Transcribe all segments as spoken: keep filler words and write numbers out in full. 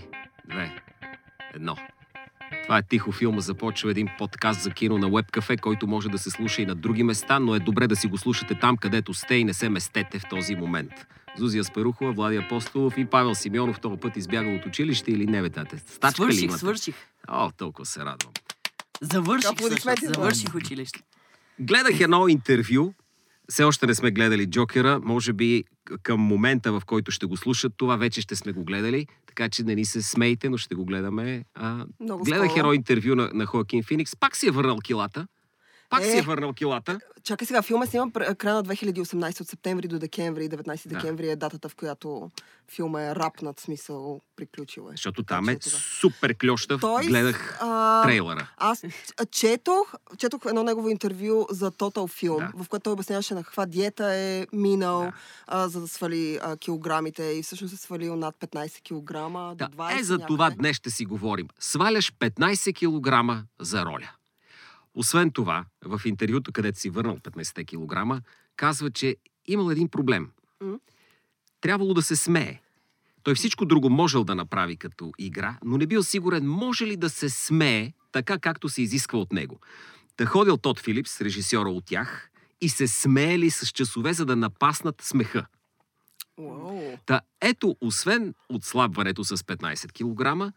три, две, едно. Това е Тихо филма. Започва един подкаст за кино на Webcafe, който може да се слуша и на други места, но е добре да си го слушате там, където сте и не се местете в този момент. Зузия Спарухова, Влади Апостолов и Павел Симеонов този път избягал от училище или не, бе, тате? Стачка ли имате? Свърших. О, толкова се радвам. Завърших, също, завърших училище. Гледах едно интервю. Все още не сме гледали Джокера. Може би към момента, в който ще го слушат, това вече ще сме го гледали. Така че не ни се смейте, но ще го гледаме. А, гледах едно интервю на, на Хоакин Феникс. Пак си е върнал килата. Пак е, си е върнал килата. Чакай сега, филма снимам края на две хиляди и осемнадесета, от септември до декември. деветнадесети да. Декември е датата, в която филма е рапнат, смисъл приключил е. Защото там е супер клющав. Той, гледах а... трейлера. Аз четох, четох едно негово интервю за Total Film, да. В което той обясняваше на каква диета е минал, да. а, за да свали а, килограмите и всъщност е свалил над петнадесет килограма да. До двадесет. Е, за някъде. Това днес ще си говорим. Сваляш петнадесет килограма за роля. Освен това, в интервюто, където си върнал петнадесет килограма, казва, че имал един проблем. Mm. Трябвало да се смее. Той всичко друго можел да направи като игра, но не бил сигурен може ли да се смее така, както се изисква от него. Та ходил Тод Филипс, режисьора от тях, и се смеели с часове, за да напаснат смеха. Wow. Та ето, освен отслабването с петнадесет килограма,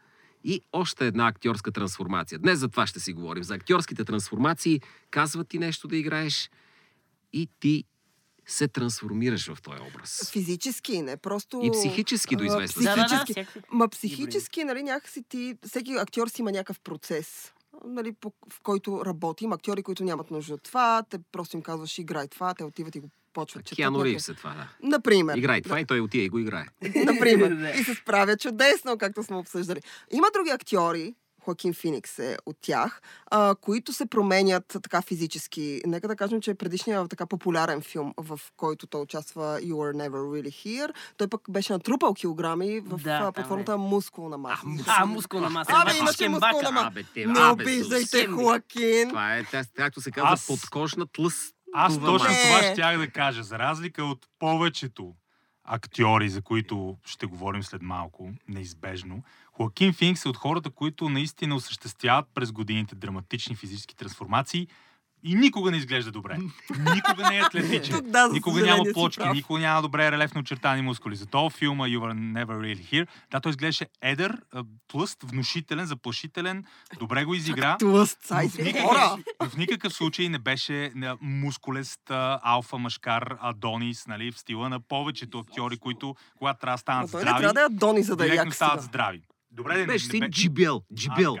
и още една актьорска трансформация. Днес за това ще си говорим. За актьорските трансформации казват ти нещо да играеш и ти се трансформираш в този образ. Физически, не просто... И психически до известна. Психически. Да, да, да. Ма психически, нали, някакси ти... Всеки актьор си има някакъв процес, нали, по, в който работи. Има актьори, които нямат нужда от това. Те просто им казваш, играй това, те отиват и го почват. Киано Ривз е това, да. Например. Играй това да. И той отива и го играе. Например. И се справя чудесно, както сме обсъждали. Има други актьори, Хоакин Феникс е от тях, а, които се променят така физически. Нека да кажем, че е предишният така популярен филм, в който той участва You Were Never Really Here. Той пък беше натрупал килограми в да, платформата да, мускулна маса. А, мускулна, а, мускулна маса. Абе, иначе мускулна маса. Не обиждайте, Хоакин. Това е, както се казва, Аз... подкожна тлъст. Аз точно не. Това щях да кажа. За разлика от повечето актьори, за които ще говорим след малко, неизбежно, Хоакин Феникс е от хората, които наистина осъществяват през годините драматични физически трансформации и никога не изглежда добре. Никога не е атлетичен. Никога няма плочки, никога няма добре релефно очертани мускули. За този филма You Were Never Really Here, да, той изглеждаше едър, тлъст, внушителен, заплашителен, добре го изигра. Тлъст, сай си хора! В никакъв случай не беше мускулест, алфа, машкар, адонис, нали, в стила на повечето актьори, които когато трябва да станат здрави, трябва да е адонис, за да е станат здрави. Добре, не беше си джибел, джибел.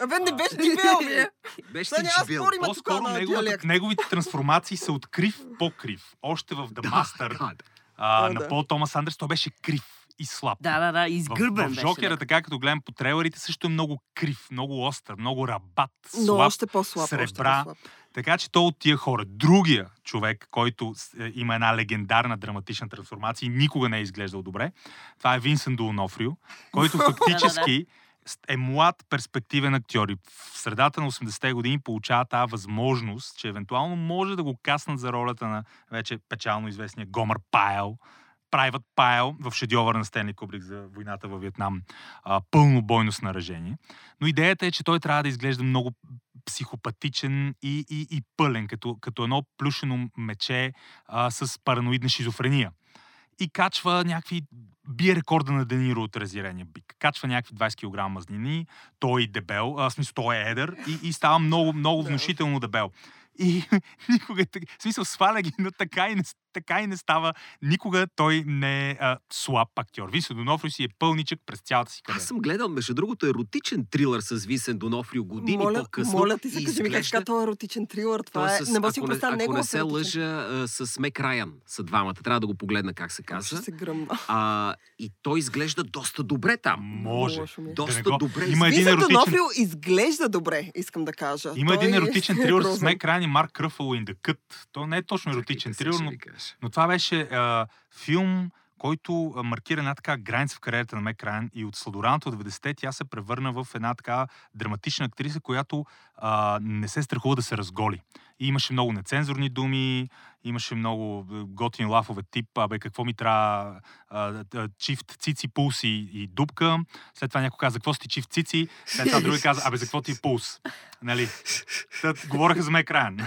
Абе, не беше джибел, бе! Беше джибел. По-скоро неговите, неговите трансформации са от крив по-крив. Още в The Master да, а, да. на Пол Томас Андерс той беше крив и слаб. Да, да, да, изгърбен. В, в Жокера, беше, така като гледам по трейлерите, също е много крив, много остър, много рабат, слаб, но още по-слаб, с ребра. Така че той от тия хора. Другия човек, който е, има една легендарна драматична трансформация и никога не е изглеждал добре, това е Винсънт Д'Онофрио, който фактически е млад, перспективен актьор и в средата на осемдесетте години получава тази възможност, че евентуално може да го каснат за ролята на вече печално известния Гомър Пайл, Private Пайл в шедьовър на Стенли Кубрик за войната във Виетнам, пълно бойно снаражение. Но идеята е, че той трябва да изглежда много психопатичен и, и, и пълен, като, като едно плюшено мече а, с параноидна шизофрения. И качва някакви... Бие рекорда на Дениро от Разярения бик. Качва някакви двадесет килограма мазнини. Той е дебел, в смисъл той е едър и, и става много, много внушително дебел. И никога... В смисъл сваля ги, но така и не, така и не става. Никога той не е а, слаб актьор. Винсънт Д'Онофрио си е пълничък през цялата си кариера. Аз съм гледал, между другото, еротичен трилър с Винсънт Д'Онофрио години моля, по-късно. Моля ти се, кажи ми как това е еротичен трилър. Това е... С, не си го представя него. Ако не се лъжа а, с Мек Райан, са двамата. Трябва да го погледна как се казва. А, и той изглежда доста добре там. Може. Доста да добре. Винсънт Д'Онофрио изглежда добре, искам да кажа. Има един еротичен трилър с Мек Райан, Марк Руфало in the Cut. То не е точно еротичен трилър, но, но това беше а, филм, който маркира една така граница в кариерата на Мек Райън и от сладораната от деветдесетте тя се превърна в една така драматична актриса, която а, не се страхува да се разголи. И имаше много нецензурни думи, имаше много готини лафове тип, абе какво ми трябва чифт цици, пулс и, и дупка. След това някой каза, за какво си ти чифт цици? След това други каза, абе за какво ти пулс? Нали? Тът, говореха за Мек Райън.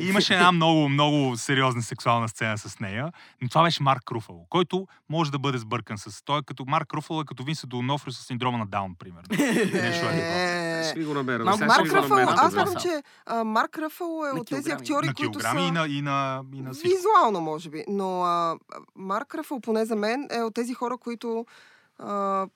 И имаше една много, много сериозна сексуална сцена с нея, но това беше Марк Руфало, който може да бъде сбъркан с... Той е като Марк Руфало е като Винсънт Д'Онофрио с синдрома на Даун, примерно. Нещо е такова. Марк Руфало, аз мятам, че Марк Руфало е от тези актьори, които са... и на визуално, може би, но Марк Руфало, поне за мен, е от тези хора, които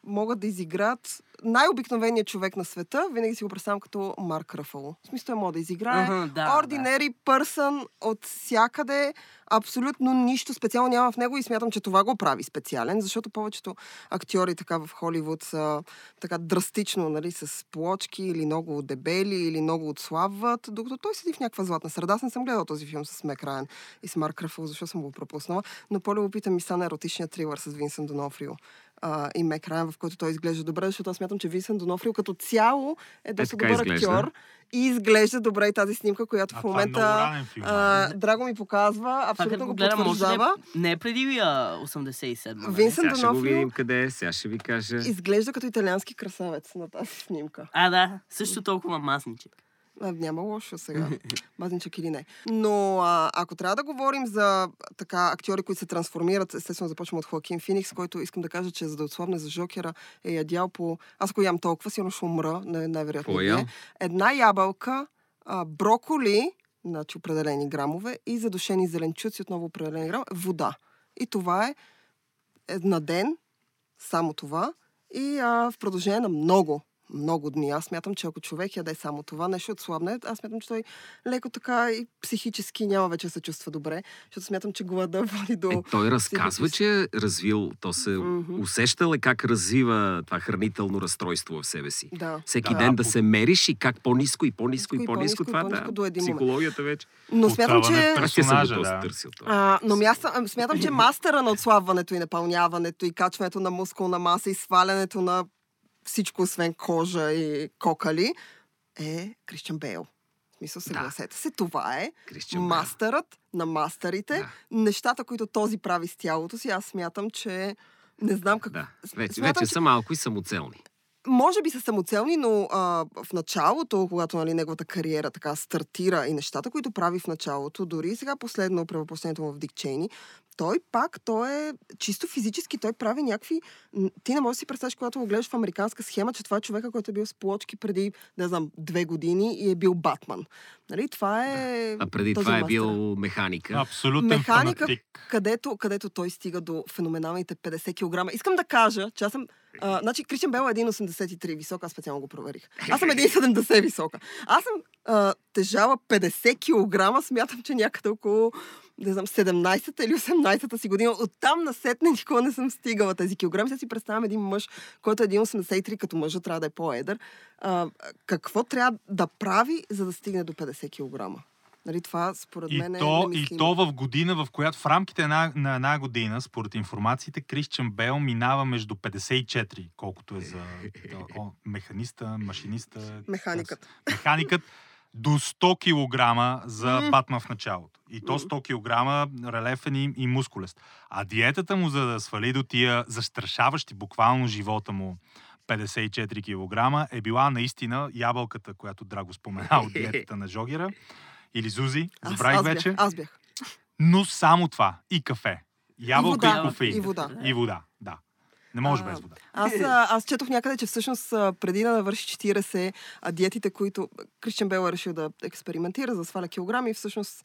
могат да изиграят най-обикновеният човек на света, винаги си го представям като Марк Руфало. В смисъл, той може да изиграе uh-huh, да, ordinary да. person от всякъде, абсолютно нищо специално няма в него и смятам, че това го прави специален, защото повечето актьори така в Холивуд са така драстично, нали, с плочки или много дебели, или много отслабват, докато той седи в някаква златна среда. Аз не съм гледал този филм с Мек Райън и с Марк Руфало, защото съм го пропуснала, но по-любопитен ми стана еротичният трилър с Винсънт Д'Онофрио а, и Мек Райън, в който той изглежда добре, защото аз смятам, че Винсънт Д'Онофрио като цяло е доста добър изглежда. актьор и изглежда добре и тази снимка, която а в момента е а, Драго ми показва, абсолютно го потвърждава. Да не е преди осемдесет и седма. Винсънт Д'Онофрио... Сега ще го видим къде е, сега ще ви кажа. Изглежда като италиански красавец на тази снимка. А, да. Също толкова мазничек. А, няма лошо сега. Мазничек или не. Но а, ако трябва да говорим за така актьори, които се трансформират, естествено започвам от Хоакин Феникс, който искам да кажа, че за да отслабне за Жокера е ядял по... Аз ако ям толкова, сигурно ще умра, най-вероятно не. Една ябълка, а, броколи, значи определени грамове, и задушени зеленчуци, отново определени грамове, вода. И това е на ден, само това, и а, в продължение на много много дни. Аз смятам, че ако човек яде само това, нещо отслабне. Аз смятам, че той леко така и психически няма вече се чувства добре, защото смятам, че глада води до... Е, той разказва, че е развил, то се mm-hmm. усеща ли как развива това хранително разстройство в себе си. Да. Всеки да, ден да по... се мериш и как по-ниско и по-ниско и по-ниско, и по-ниско, и по-ниско това, да, до един психологията вече. Но смятам, че... персонажа, да. Да. Търсил, а, но мятам, смятам, че мастера на отслабването и напълняването и качването на мускулна маса и свалянето на всичко, освен кожа и кокали, е Крисчън Бейл. В смисъл, съгласете да. се, това е Крисчън мастърът Бейл. На мастерите. Да. Нещата, които този прави с тялото си, аз смятам, че не знам какво... Да. Вече, смятам, вече че... са малко и самоцелни. Може би са самоцелни, но а, в началото, когато нали, неговата кариера така стартира и нещата, които прави в началото, дори сега последно, превъпоследното му в Дик Чейни, той пак, той е чисто физически, той прави някакви... Ти не можеш да си представиш, когато го гледаш в американска схема, че това е човека, който е бил с плочки преди, не знам, две години и е бил Батман. Нали? Това е... Да. А преди това мастер. Е бил Механика. Абсолютен Механика, фанатик. Където, където той стига до феноменалните петдесет килограма. Искам да кажа, че аз съм... А, значи, Крисчън Бейл е едно цяло осемдесет и три висока, аз специално го проверих. Аз съм едно цяло седемдесет висока. Аз съм а, тежала петдесет килограма, смятам, че някъде около... не знам, седемнайсета или осемнайсета си година. Оттам насетне никога не съм стигала тези килограми. Сега си представям един мъж, който е едно цяло осемдесет и три, като мъжа трябва да е по-едър. А, какво трябва да прави, за да стигне до петдесет килограма? Нали, това според мен е то, и то в година, в която в рамките на, на една година, според информациите, Крисчън Бейл минава между петдесет и четири, колкото е за о, механиста, машиниста... Механикът. Механикът. До сто килограма за Батман в началото. И то сто килограма релефен и, и мускулест. А диетата му, за да свали до тия застрашаващи буквално живота му петдесет и четири килограма, е била наистина ябълката, която Драго спомена от диетата на Жогера. Или Зузи, забравих вече. Аз бях. Но само това. И кафе. Ябълка и, вода, и кофеин. И вода. И вода, да. Не може без вода. Аз, аз четох някъде, че всъщност преди да навърши четирийсет, диетите, които Крисчън Бейл е решил да експериментира, за да сваля килограми, всъщност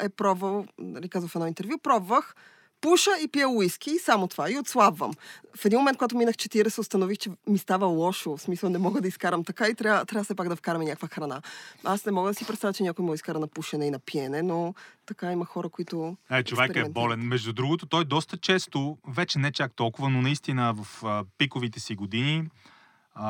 е пробвал, нали казва в едно интервю, пробвах, пуша и пия уиски и само това. И отслабвам. В един момент, когато минах четирийсет, установих, че ми става лошо. В смисъл, не мога да изкарам така и трябва, трябва все пак да вкараме някаква храна. Аз не мога да си представя, че някой му изкара на пушене и на пиене, но така има хора, които... Е, човек е болен. Между другото, той доста често, вече не чак толкова, но наистина в а, пиковите си години а,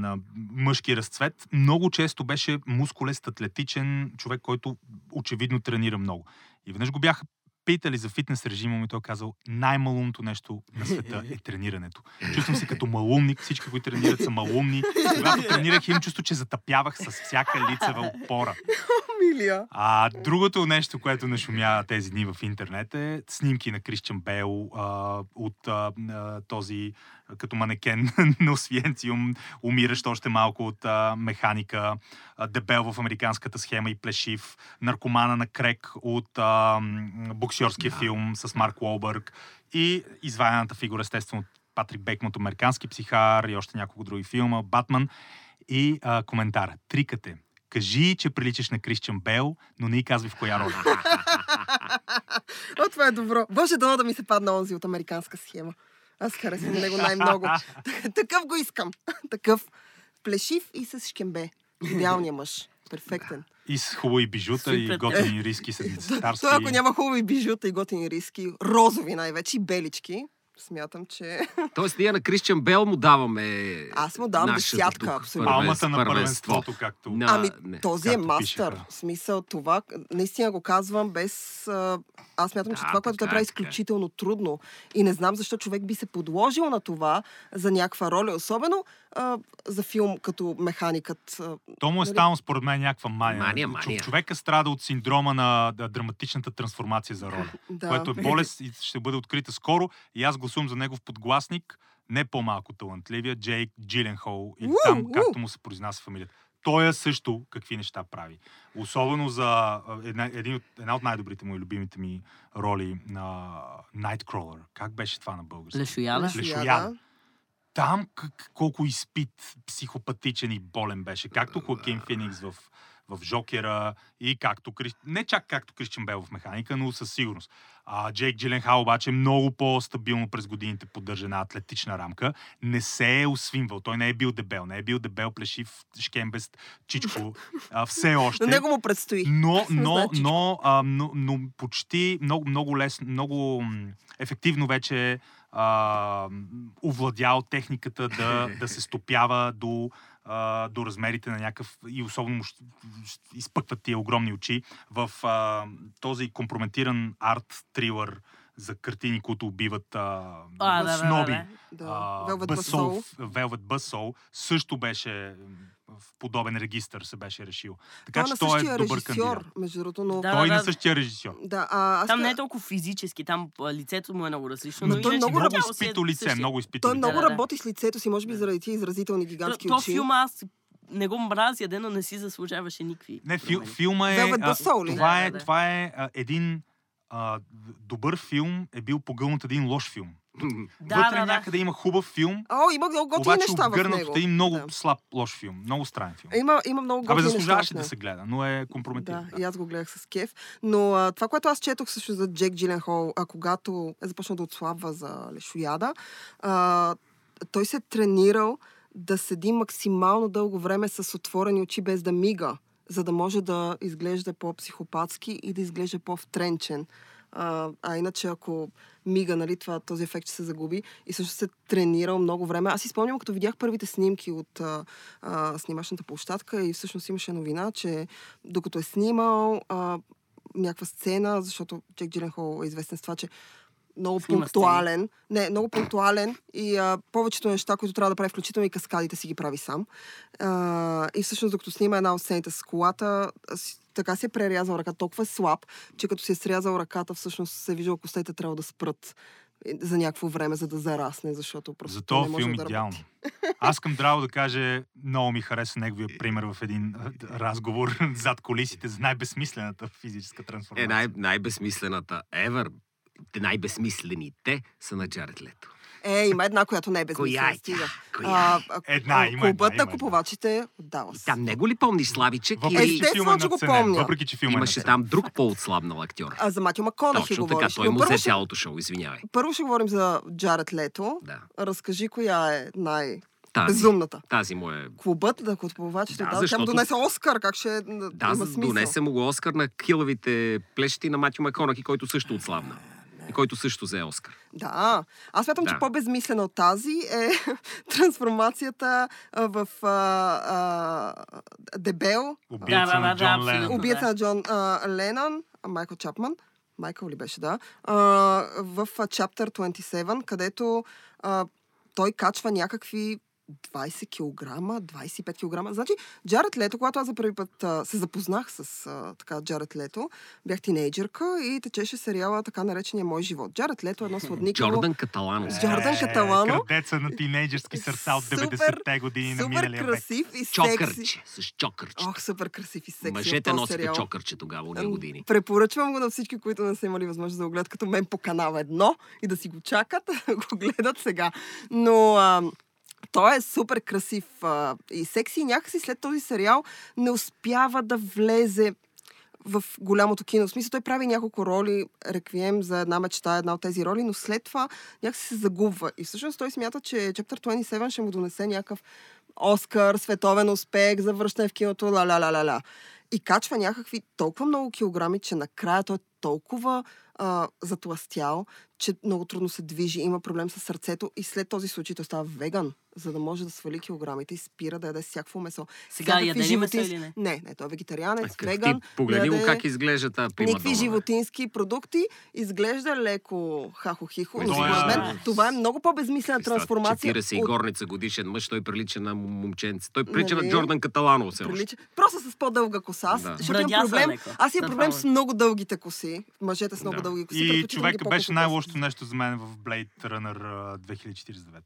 на мъжки разцвет, много често беше мускулест, атлетичен човек, който очевидно тренира много. И веднъж го бяха питали за фитнес режима ми, той е казал, най-малумното нещо на света е тренирането. Чувствам се като малумник, всички, които тренират, са малумни. Когато тренирах, им чувство, че затъпявах с всяка лицева опора. А другото нещо, което нашумя тези дни в интернет е снимки на Крисчън Бейл а, от а, този като манекен на Освенциум, умиращ още малко от а, Механика, а, дебел в американската схема и плешив, наркомана на крек от а, боксьорския да. филм с Марк Уолбърг и изваяната фигура, естествено, от Патрик Бейкман, американски психар и още няколко други филма, Батман и а, коментара. Трикът е: кажи, че приличаш на Крисчън Бейл, но не и казвай в коя роля. О, това е добро. Боже, дано да ми се падна онзи от американска схема. Аз харесвам него най-много. Такъв го искам. Такъв плешив и с шкембе. Идеалният мъж. Перфектен. И с хубави бижута и готини риски седмицитарски. Той, ако няма хубави бижута и готини риски, розови най-вече и белички, смятам, че... Тоест, ние на Крисчън Бейл му даваме... Аз му давам десятка, абсолютно. Палмата на първенството, както... На... Ами, не, този е мастър. Пишеха. В смисъл, това... Наистина го казвам без... Аз смятам, че а, това, което те прави, е изключително трудно. И не знам защо човек би се подложил на това за някаква роля. Особено а, за филм като Механикът. То му е станало, според мен, някаква мания. мания, мания. Човека страда от синдрома на драматичната трансформация за роля. Да. Което е болест и ще бъде открита скоро. И аз гласувам за негов подгласник, не по-малко талантливия, Джейк Джиленхол, или уу, там, както му се произнася фамилията. Той също какви неща прави. Особено за една, един от, една от най-добрите му и любимите ми роли на Nightcrawler. Как беше това на български? Лешояда. Лешояда. Там как, колко изпит, психопатичен и болен беше. Както Хоакин Феникс в, в Жокера и както... Не чак както Крисчън Бейл в Механика, но със сигурност. А Джейк Джиленхол обаче много по-стабилно през годините поддържа една атлетична рамка. Не се е освимвал. Той не е бил дебел. Не е бил дебел, плешив, шкембест, чичко. А, все още. На него му предстои. Но, но, но, а, но, но почти много, много лесно, много ефективно вече а, овладял техниката да, да се стопява до, а, до размерите на някакъв... И особено изпъкват тия огромни очи в а, този компрометиран арт трилър за картини, които убиват а, а, да, сноби. Да, да, да. А, Velvet Buzzsaw също беше в подобен регистър, се беше решил. Така той че той е добър кандидат. Между другото, но... да, той да, на същия режисьор. Да, а, аз там не е толкова физически, там лицето му е много различно. Но, но той много изпито лице, много изпито лице. Той много работи с лицето си, може би заради тия изразителни гигантски очи. То филма аз... Не го мразя, но не си заслужаваше никакви. Не, фи, филма е... А, това е, това е а, един а, добър филм, е бил погълнат един лош филм. Да, вътре да, някъде да. Има хубав филм. О, има много готини неща в него. Обаче обгърнат е много да. слаб лош филм. Много странен филм. Има, има много готини неща. Абе, заслужаваше да се гледа, но е компрометиран. Да, да, и аз го гледах с кеф. Но а, това, което аз четох също за Джек Джиленхол, а когато е започнал да отслабва за Лешояда, а, той се е тренирал да седи максимално дълго време с отворени очи, без да мига, за да може да изглежда по-психопатски и да изглежда по-втренчен. А, а иначе, ако мига, нали, това, този ефект ще се загуби. И също се тренирал много време. Аз си спомням, като видях първите снимки от а, а, снимачната площадка и всъщност имаше новина, че докато е снимал а, някаква сцена, защото Джек Джиленхол е известен с това, че много Снима пунктуален. Сцени. Не, много пунктуален и а, повечето неща, които трябва да прави, включително и каскадите, си ги прави сам. А, и всъщност, докато снима една от сцените с колата, така се е прерязал ръката. Толкова е слаб, че като се е срязал ръката, всъщност се вижда, ако костите трябва да спрат за някакво време, за да зарасне, защото просто за това не може филм да идеално. Аз искам драго да кажа, много ми хареса неговия пример в един разговор зад колисите за най-безсмислената физическа трансформация. Е, най- най-безсмислената ever. Най-безсмислените са на Джаред Лето. Е, има една, която не е безмислена. Стига. А, а, една, има Клубът на купувачите от Далас. Там него ли помниш, Славичек? Въпреки, естествено, че го помня. Въпреки, че филма имаше там друг по-отслабнал актьор. А за Матю Макконъхи говориш. Точно така, той му взе цялото шоу, извинявай. Първо ще говорим за Джаред Лето. Да. Разкажи, коя е най... Тази, безумната. Тази му е... Клубът да купувачите. Да, да, защото... Тя му донесе Оскар, как ще да, има смисъл. Донесе му го Оскар на хилавите плещи на Матю Макконъхи, който също отслабна. И който също взе Оскар. Да. Аз смятам, да. че по-безмислена от тази е трансформацията в а, а, дебел. Убиеца да, да, на Джон да, Ленън. Убиеца да. на Джон а, Ленън, Майкъл Чапман. Майкъл ли беше, да, а, в Chapter двайсет и седем, където а, той качва някакви двайсет килограма, двайсет и пет килограма. Значи, Джаред Лето, когато аз за първи път а, се запознах с а, така Джаред Лето, бях тинейджърка и течеше сериала така наречения Мой живот. Джаред Лето е едно сладникаво... Джордан Каталано. Джордан Каталано. Крадеца на тинейджърски сърца от деветдесетте години на миналия век. Супер красив и секси. Чокърче, с чокърче. Ох, супер красив и секси. Мъжете носиха чокърче тогава, от години. Препоръчвам го на всички, които не са имали възможност да го гледат като мен по канала едно и да си го чакат, го гледат сега. Но... А, той е супер красив а, и секси и някакси след този сериал не успява да влезе в голямото кино. В смисъл, той прави няколко роли, Реквием за една мечта, една от тези роли, но след това някакси се загубва. И всъщност той смята, че Chapter двайсет и седем ще му донесе някакъв Оскар, световен успех, завръщане в киното, ла-ла-ла-ла-ла. И качва някакви толкова много килограми, че накрая той е толкова а, затластял, че много трудно се движи, има проблем със сърцето и след този случай той става веган, за да може да свали килограмите и спира да яде всякакво месо. Сега яде ли месо или не? Не, не, той е вегетарианец, а, веган. Погледни го как изглежда тази прима. Никакви животински продукти, изглежда леко хахо-хихо, но според мен това е много по-безмислена трансформация. четирийсет и горница годишен мъж, той прилича на момченце. Той прилича на Джордан Каталано все още. Просто с по-дълга коса. Да. Ще имам проблем. Аз имам проблем с много дългите коси. Мъжете с много да. дълги коси. И човека беше най-лошото нещо за мен в Blade Runner двайсет и четирийсет и девет.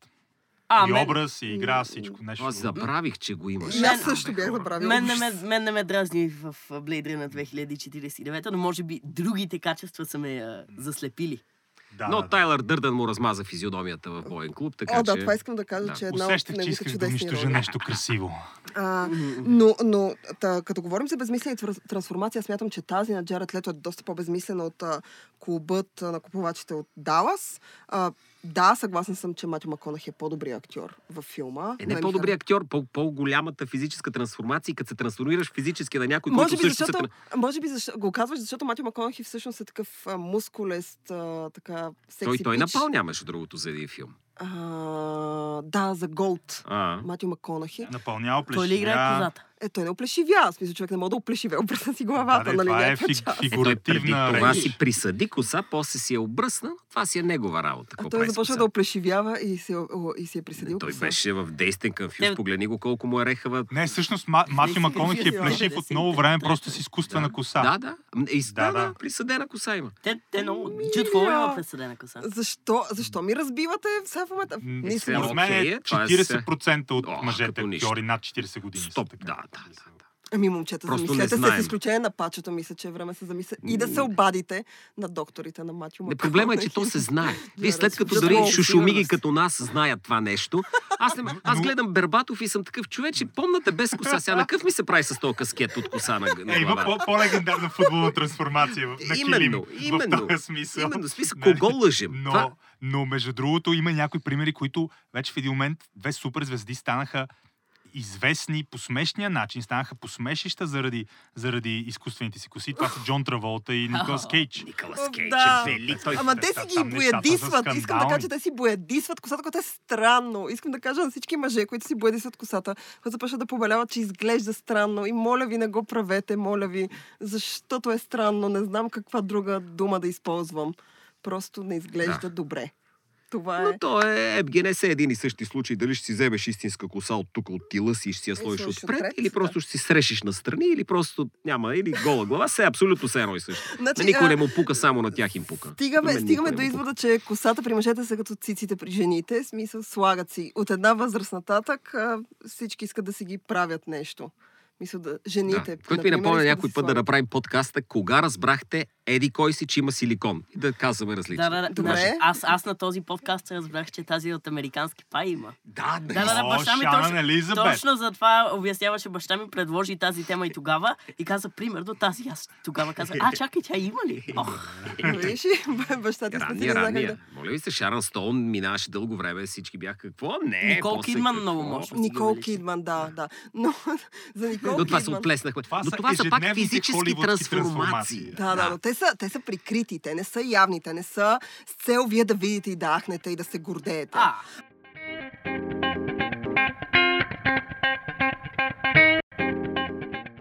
А, и мен... образ, и игра, всичко нещо. Аз забравих, че го имаш. Мен, аз също бях забравил. Мен не ме, мен не ме дразни в Blade Runner двайсет и четирийсет и девет, но може би другите качества са ме а, заслепили. Да, но да, Тайлър да. Дърдън му размаза физиономията в Боен клуб, така О, да, че... това искам да кажа, да. Че една усещах, от неговите чудесни роли. Усещах, че исках да унищожа нещо красиво. А, но, но та, като говорим за безмислена трансформация, смятам, че тази на Джаред Лето е доста по-безмислена от а, клубът на купувачите от Далас. А, да, съгласен съм, че Матю Макконъхи е по-добрият актьор във филма. Е, не по-добрият актьор, по-голямата физическа трансформация, като се трансформираш физически на някой, може който би, също защото, се... Може би защ... го казваш, защото Матю Макконъхи всъщност е такъв а, мускулест, а, така секси той, пич. Той напълня, между другото, за един филм. А, да, за Голд. Матю Макконъхи. Напълня, оплешивя. Той ли играе козата? Е, той не оплешивя. Смисъл, човек не може да оплешиве обръсна си главата. Да, нали, това е фигуративна. Е, това си присъди коса, после си е обръсна. Това си е негова работа. А той започва да оплешивява и се, о, и се е присъдил коса. Той беше в действен конфюз. Не, погледни го колко му е рехава. Не, всъщност Матю Макконъхи е плешив от много време просто с изкуствена коса. Да, да. Да, присъдена коса има. Те много чудово има присъдена коса. Защо? Защо ми разбивате в момента? Според мен е четирийсет процента от мъжете актьори над четирийсет години. Да, да, да, да. Ами, момчета, просто замислете се, с изключение на пачето, мисля, че е време се замисля. И да се обадите на докторите на Матю Макконъхи. Проблема е, че то се знае. Вие след като дори шушумиги като нас знаят това нещо, аз, не, аз гледам Бербатов и съм такъв човек, че помната без коса. Сега на къв ми се прави с този каскет от коса на глава? Има по-легендарна футболна трансформация на Килим. Именно, именно. Смисъл, кого лъжим? Но, между другото, има някои примери, които вече в един момент две суперзвезди станаха известни по смешния начин, станаха посмешища заради, заради изкуствените си коси. Това са Джон Траволта и Николас Кейдж. Николас Кейдж да. Е велик. Той Ама те си ги боядисват. Искам да кажа, че те си боядисват косата, което е странно. Искам да кажа на всички мъже, които си боядисват косата, които започват да побеляват, че изглежда странно. И моля ви, не го правете, моля ви, защото е странно. Не знам каква друга дума да използвам. Просто не изглежда да. добре. Това е. Но то е, Евгене, е един и същи случай. Дали ще си вземеш истинска коса от тук, от тила си и ще си я сложиш отпред, отпред, или просто да. ще си срещиш настрани, или просто няма, или гола глава. Се е абсолютно все едно и също. Значи, никой а... не му пука, само на тях им пука. Стигаме, стигаме до извода, че косата при мъжете са като циците при жените. Смисъл, слагат си. От една възраст нататък всички искат да си ги правят нещо. Мисля, да, жените. Да. Който ми напомня някой път да направим подкаста, кога разбрахте еди кой си, че има силикон. И да казваме различно. Да, да, да. Добре. Аз, аз на този подкаст се разбрах, че тази от американски пай има. Да, да, да. да, баща ми, точно, точно за това обясняваше баща ми, предложи тази тема и тогава и каза, примерно тази. Аз тогава казах, а, чакай, тя има ли? Ох. Виж, баща ти специализира. Ранния, ранния. Моля ви се, Шарън Стоун минаваше дълго време, всички бяха какво? Не, Никол Кидман много мощно. Никол Кидман, да, да. Но за Никол Но това се отплеснахме. Това, това са пак физически трансформации. Да, да, но те са, те са прикрити, те не са явни, те не са с цел вие да видите и да ахнете и да се гордеете. А.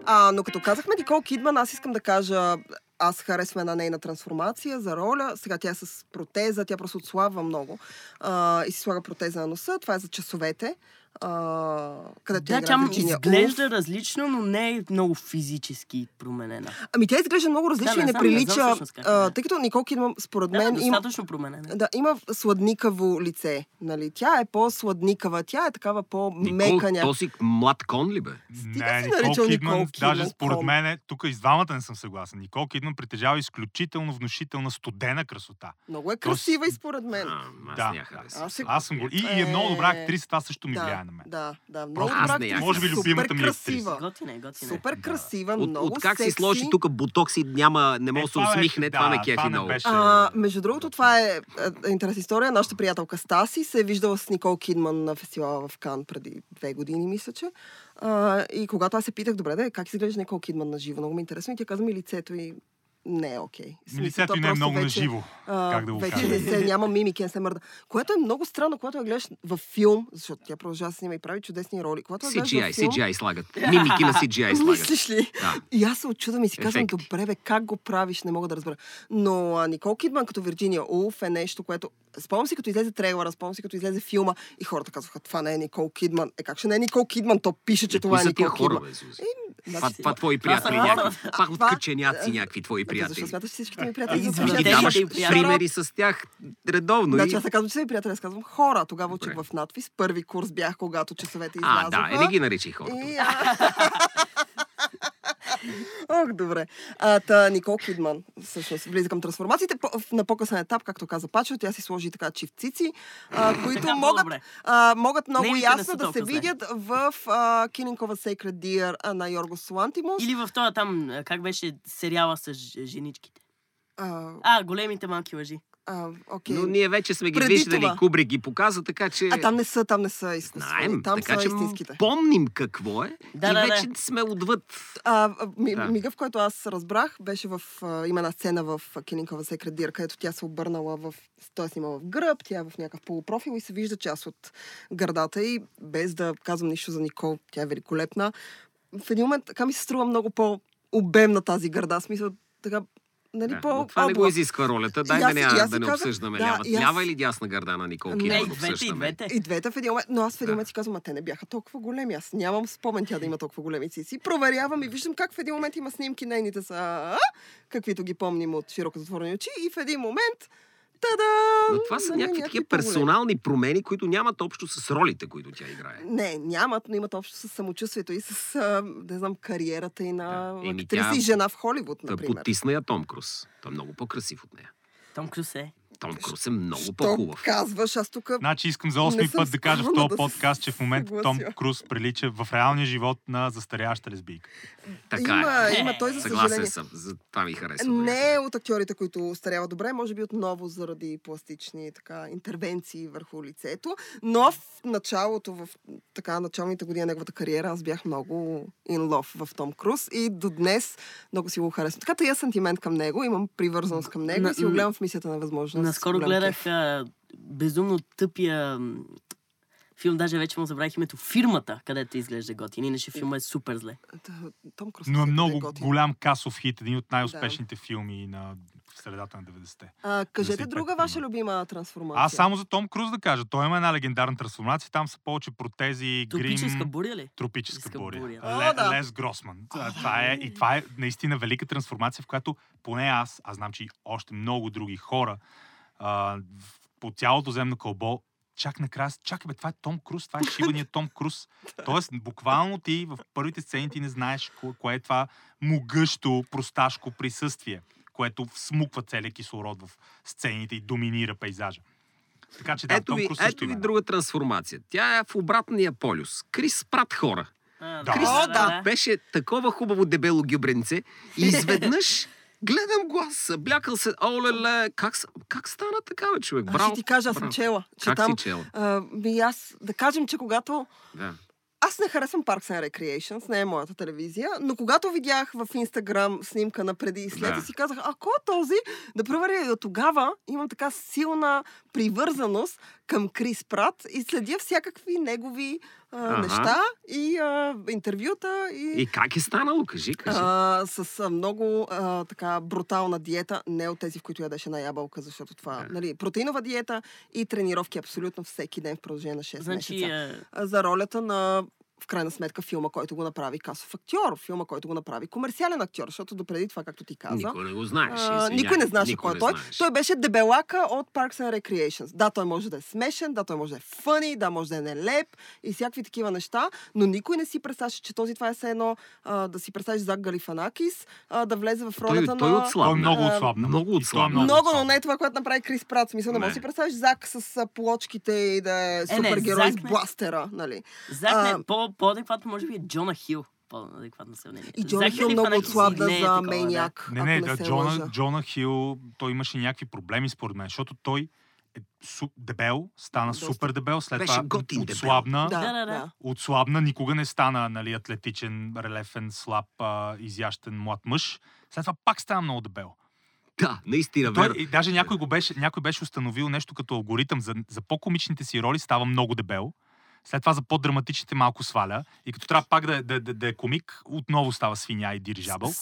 А, но като казахме Никол Кидман, аз искам да кажа... аз харесвам една нейна трансформация за роля. Сега тя е с протеза, тя просто отслабва много. А, и си слага протеза на носа. Това е за часовете. А, където да, тя изглежда Уф. различно, но не е много физически променена. Ами тя изглежда много различна да, и не прилича... Да. Тъй като Никол Кидман, според да, мен... Да, достатъчно им... променена. Да, има сладникаво лице. Нали? Тя е по-сладникава, тя е такава по-мека. Никол Тосик млад кон ли бе? Стига не, си наричал Никол Кидман. Кидман даже според кон. мен, тук и с двамата не съм съгласен. Никол Кидман притежава изключително внушителна студена красота. Много е красива Тос... и според мен. А, да. аз, аз, аз съм го... И, и е много добра актриса, това също ми влияе. Да, да, много красива. Може би любимата ми актриса. Готина, готина. Супер красива, да. Много секси. От как секси. Си сложи тук ботокси, няма, не мога да се усмихне, да, това на кефи много. Беше... А, между другото, това е, е, е интересна история. Нашата приятелка Стаси се е виждала с Никол Кидман на фестивала в Кан преди две години, мисля, че. А, и когато аз се питах, добре, да, как изглежда Никол Кидман на живо, много ми е интересно, и тя каза ми лицето и... Не е окей. Okay. Лицето и не е много вече, наживо. А, как да го кажа. Вече се, няма мимики, не се мърда. Което е много странно, когато я гледаш във филм, защото тя продължава да снима и прави чудесни роли. Когато си джи ай, филм, си джи ай слагат. Мимики на си джи ай слагат. Мислиш ли? Да. И аз се очудвам и си казвам, добре бе, как го правиш, не мога да разбера. Но а, Никол Кидман като Вирджиния Улф е нещо, което... Спомням си като излезе трейлера, спомням си като излезе филма и хората казваха, това не е Никол Кидман. Е, как ще не е Никол Кидман? То пише, че това е Никол Кидман. Това твои приятели някакви. Пак откаченяци някакви твои приятели. Защо смяташ, че всичките ми приятели са приятели? Ти даваш примери с тях редовно. Значи аз се казвам, че са ми приятели. Аз казвам хора. Тогава учих в надпис. Първи курс бях, когато часовете излязоха. А, да, е не ги наричай хората. Ох, добре. А, та, Никол Кидман всъщност влиза към трансформациите. На по-късен етап, както каза Пачо, тя си сложи така чифцици, а, които могат, а, могат много ясно да се видят в а, Killing of a Sacred Deer а, на Йоргос Лантимос. Или в този там, как беше сериала с женичките. А, а големите малки лъжи. А, okay. Но ние вече сме ги преди виждали, това. Кубрик ги показва, така че... А там не са, там не са изкуствени, там така, са истинските. Помним какво е да, и да, вече да. сме отвъд. А, ми, да. Мига, в който аз разбрах, беше в... А, има една сцена в Killing of a Sacred Deer, където тя се обърнала в... Той снима в гръб, тя е в някакъв полупрофил и се вижда част от гърдата и без да казвам нищо за Никол, тя е великолепна. В един момент така ми се струва много по-обемна тази гърда, смисъл така... Нали, да, по... Това не го изисква ролята. Дай аз, да, аз, да, аз да не казах, обсъждаме. Да, лява, аз... лява или дясна гърда на Никол Кидман? Не, и двете, и двете. И двете в един момент. Но аз в един момент да. си казвам, а те не бяха толкова големи. Аз нямам спомен тя да има толкова големи цици. Проверявам и виждам как в един момент има снимки. Нейните са, каквито ги помним от широко затворени очи. И в един момент... Та-дам! Но това са да, някакви такива персонални промени, които нямат общо с ролите, които тя играе. Не, нямат, но имат общо с самочувствието и с, а, не знам, кариерата и на да. Еми, актриса тя... и жена в Холивуд, например. Потисна я Том Крус. Той е много по-красив от нея. Том Крус е. Том Крус е много Што по-хубав. Казваш, аз тук... Значи искам за осми път да кажа в този да подкаст, че в момента Том Крус прилича в реалния живот на застаряваща лесбийка. Така има, е. Има той за съжаление. Съгласен съм, за това ми харесва. Не от актьорите, които остаряват добре, може би отново заради пластични така, интервенции върху лицето, но в началото, в така началните години на неговата кариера, аз бях много in love в Том Крус и до днес много си го харесвам. Така тъй е сантимент към него, имам привързаност към него и си го гледам в мисията на възможност. Наскоро гледах а, безумно тъпия филм, даже вече му забравих името, Фирмата, където изглежда готин. Иначе филма е супер зле. Том Крус, но е много готин. Голям касов хит, един от най-успешните да. Филми на средата на деветдесетте. А, кажете друга ваша любима трансформация. Аз само за Том Круз да кажа. Той има една легендарна трансформация. Там са повече протези, грим... Тропическа буря ли? Тропическа буря. буря. О, Ле, да. Лес Гросман. О, това да. е, и това е наистина велика трансформация, в която поне аз, аз знам, че и още много други хора Uh, по цялото земно кълбо, чак накрая, чакай бе, това е Том Крус, това е шибаният Том Крус. Тоест, буквално ти в първите сцени ти не знаеш кое, кое е това могъщо, просташко присъствие, което всмуква целия кислород в сцените и доминира пейзажа. Така че да, ето Том ви, Крус също ето ви има. Друга трансформация. Тя е в обратния полюс. Крис Прат хора. А, да. Крис Прат да, да, да. Беше такова хубаво дебело гюбренце и изведнъж гледам го, аз съблякал се, оле-ле, как, как стана така, бе, човек? Браво, а ще ти кажа, аз съм чела. Че как там, си чела? А, би аз, да кажем, че когато... Да. Аз не харесвам Parks and Recreation, не е моята телевизия, но когато видях в Инстаграм снимка на преди и след, да. И си казах, а кой е този? Да проверя и до тогава имам така силна привързаност към Крис Прат и следя всякакви негови а, неща и а, интервюта. И... и как е станало? Кажи, кажи. А, с а, много а, така брутална диета, не от тези, в които ядеше на ябълка, защото това, а. нали, протеинова диета и тренировки абсолютно всеки ден в продължение на шест значи, месеца. Е... За ролята на в крайна сметка филма, който го направи касов актьор, филма, който го направи комерциален актьор, защото допреди това, както ти каза... Никой не го знаеш. А, никой не знаеше кой е той. Знаеш. Той беше дебелака от Parks and Recreation. Да, той може да е смешен, да, той може да е фъни, да, може да е нелеп и всякакви такива неща, но никой не си представяше, че този това е все едно а, да си представиш Зак Галифанакис, а, да влезе в ролята той, той на... Той много отслабна. Много отслабна. Много, но не е това, което направи Крис Прат. Смисъл, не може да си представиш Зак с плочките и да е супергерой с бластера, нали? Зак не по по-адекватно може би е Джона Хил. По-адекватно съвнение. И Джона Хил много отслабна за е Мейняк. Не, не, не, не да, Джона, Джона Хил, той имаше някакви проблеми според мен, защото той е суп, дебел, стана Доста. супер дебел, след беше това готин, отслабна, да, да, да. отслабна, никога не стана нали, атлетичен, релефен, слаб, а, изящен млад мъж. След това пак стана много дебел. Да, наистина, той, верно. Даже някой, го беше, някой беше установил нещо като алгоритъм за, за по-комичните си роли, става много дебел. След това за по-драматичните малко сваля. И като трябва пак да, да, да, да е комик, отново става свиня и дирижабъл.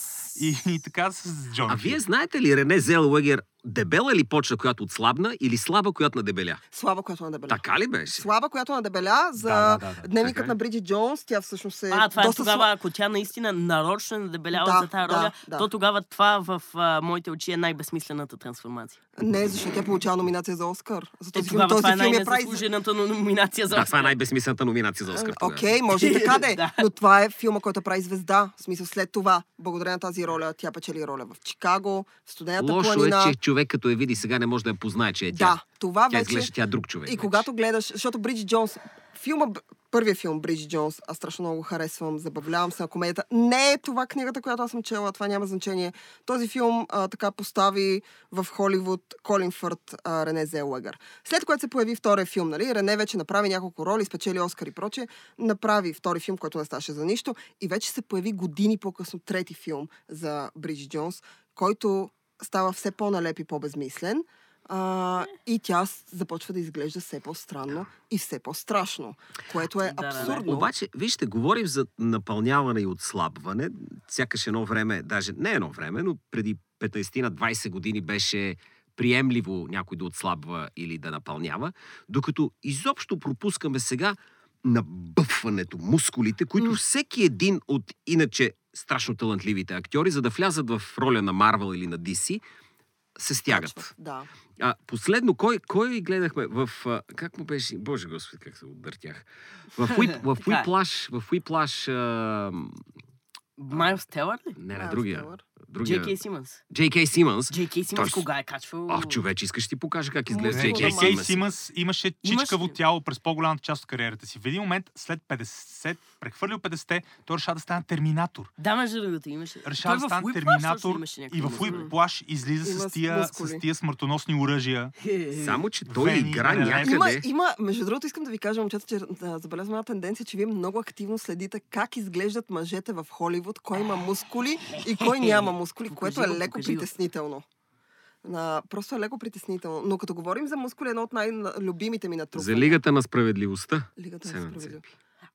И, и така с Джон. А вие знаете ли Рене Зелуегър дебела ли почна, която отслабна, или слаба, която надебеля? Слаба, която надебеля. Така ли беше? Слаба, която надебеля за да, да, да, да. дневникът на Бриджи Джонс. Тя всъщност е... А, това доста е тогава, слаб... ако тя наистина нарочно надебелява да, за тази роля, да, да. то тогава това в а, моите очи е най-безсмислената трансформация. Не, защото тя получава номинация за Оскар. За този е, филм, този това е най-незаслужената номинация за Оскар. Да, това е най-безсмислената номинация за Оскар. Окей, okay, може и така да е. Но това е филма, който прави звезда. В смисъл, след това, благодаря на тази роля, тя печели роля в Чикаго, в Студената планина. Човек, като я види сега, не може да я познае, че е да, тя. Това тя вече... изглежда, тя е друг човек. И вече. Когато гледаш, защото Бриджи Джонс, филма, първият филм Бриджи Джонс, аз страшно много харесвам, забавлявам се на комедията. Не е това книгата, която аз съм чела, това няма значение. Този филм а, така постави в Холивуд Колин Фърт а, Рене Зелуегър. След което се появи втория филм, нали? Рене вече направи няколко роли, спечели Оскар и прочее, направи втори филм, който не ставаше за нищо и вече се появи години по-късно трети филм за Бриджи Джонс, който става все по-налеп и по-безмислен а, и тя започва да изглежда все по-странно и все по-страшно, което е абсурдно. Да, обаче, вижте, говорим за напълняване и отслабване. Сякаш едно време, даже не едно време, но преди петнайсет на двайсет години беше приемливо някой да отслабва или да напълнява, докато изобщо пропускаме сега набъфването, мускулите, които всеки един от иначе страшно талантливите актьори, за да влязат в роля на Марвел или на Ди Си, се стягат. Да. А последно, кой, кой гледахме в... Как му беше? Боже господи, как се отдъртях. В Уиплаш... В Уиплаш... Майлз Телър ли? Не, не, другия. Джей Кей Симънс. Джей Кей Симънс. Джей Кей Симънс кога е качвал? Ах, човече, искаш ти покажа как изглежда Джей Кей Симънс. Джей Кей Симънс имаше чичкаво тяло през по-голямата част от кариерата си. В един момент, след петдесет, прехвърлил петдесет, той решава да стане терминатор. Да, между другото имаше. Решава да стане терминатор и в Уиплаш излиза с тия, с тия смъртоносни оръжия. Само, че той игра някъде. Има, между другото, искам да ви кажа, момчета, че забелязвам една тенденция, че вие много активно следите как изглеждат мъжете в Холивуд, кой има мускули и кой няма мускули, което е леко притеснително. На, просто е леко притеснително. Но като говорим за мускули, едно от най-любимите ми натрупване. За Лигата на справедливостта. Лигата на справедливостта.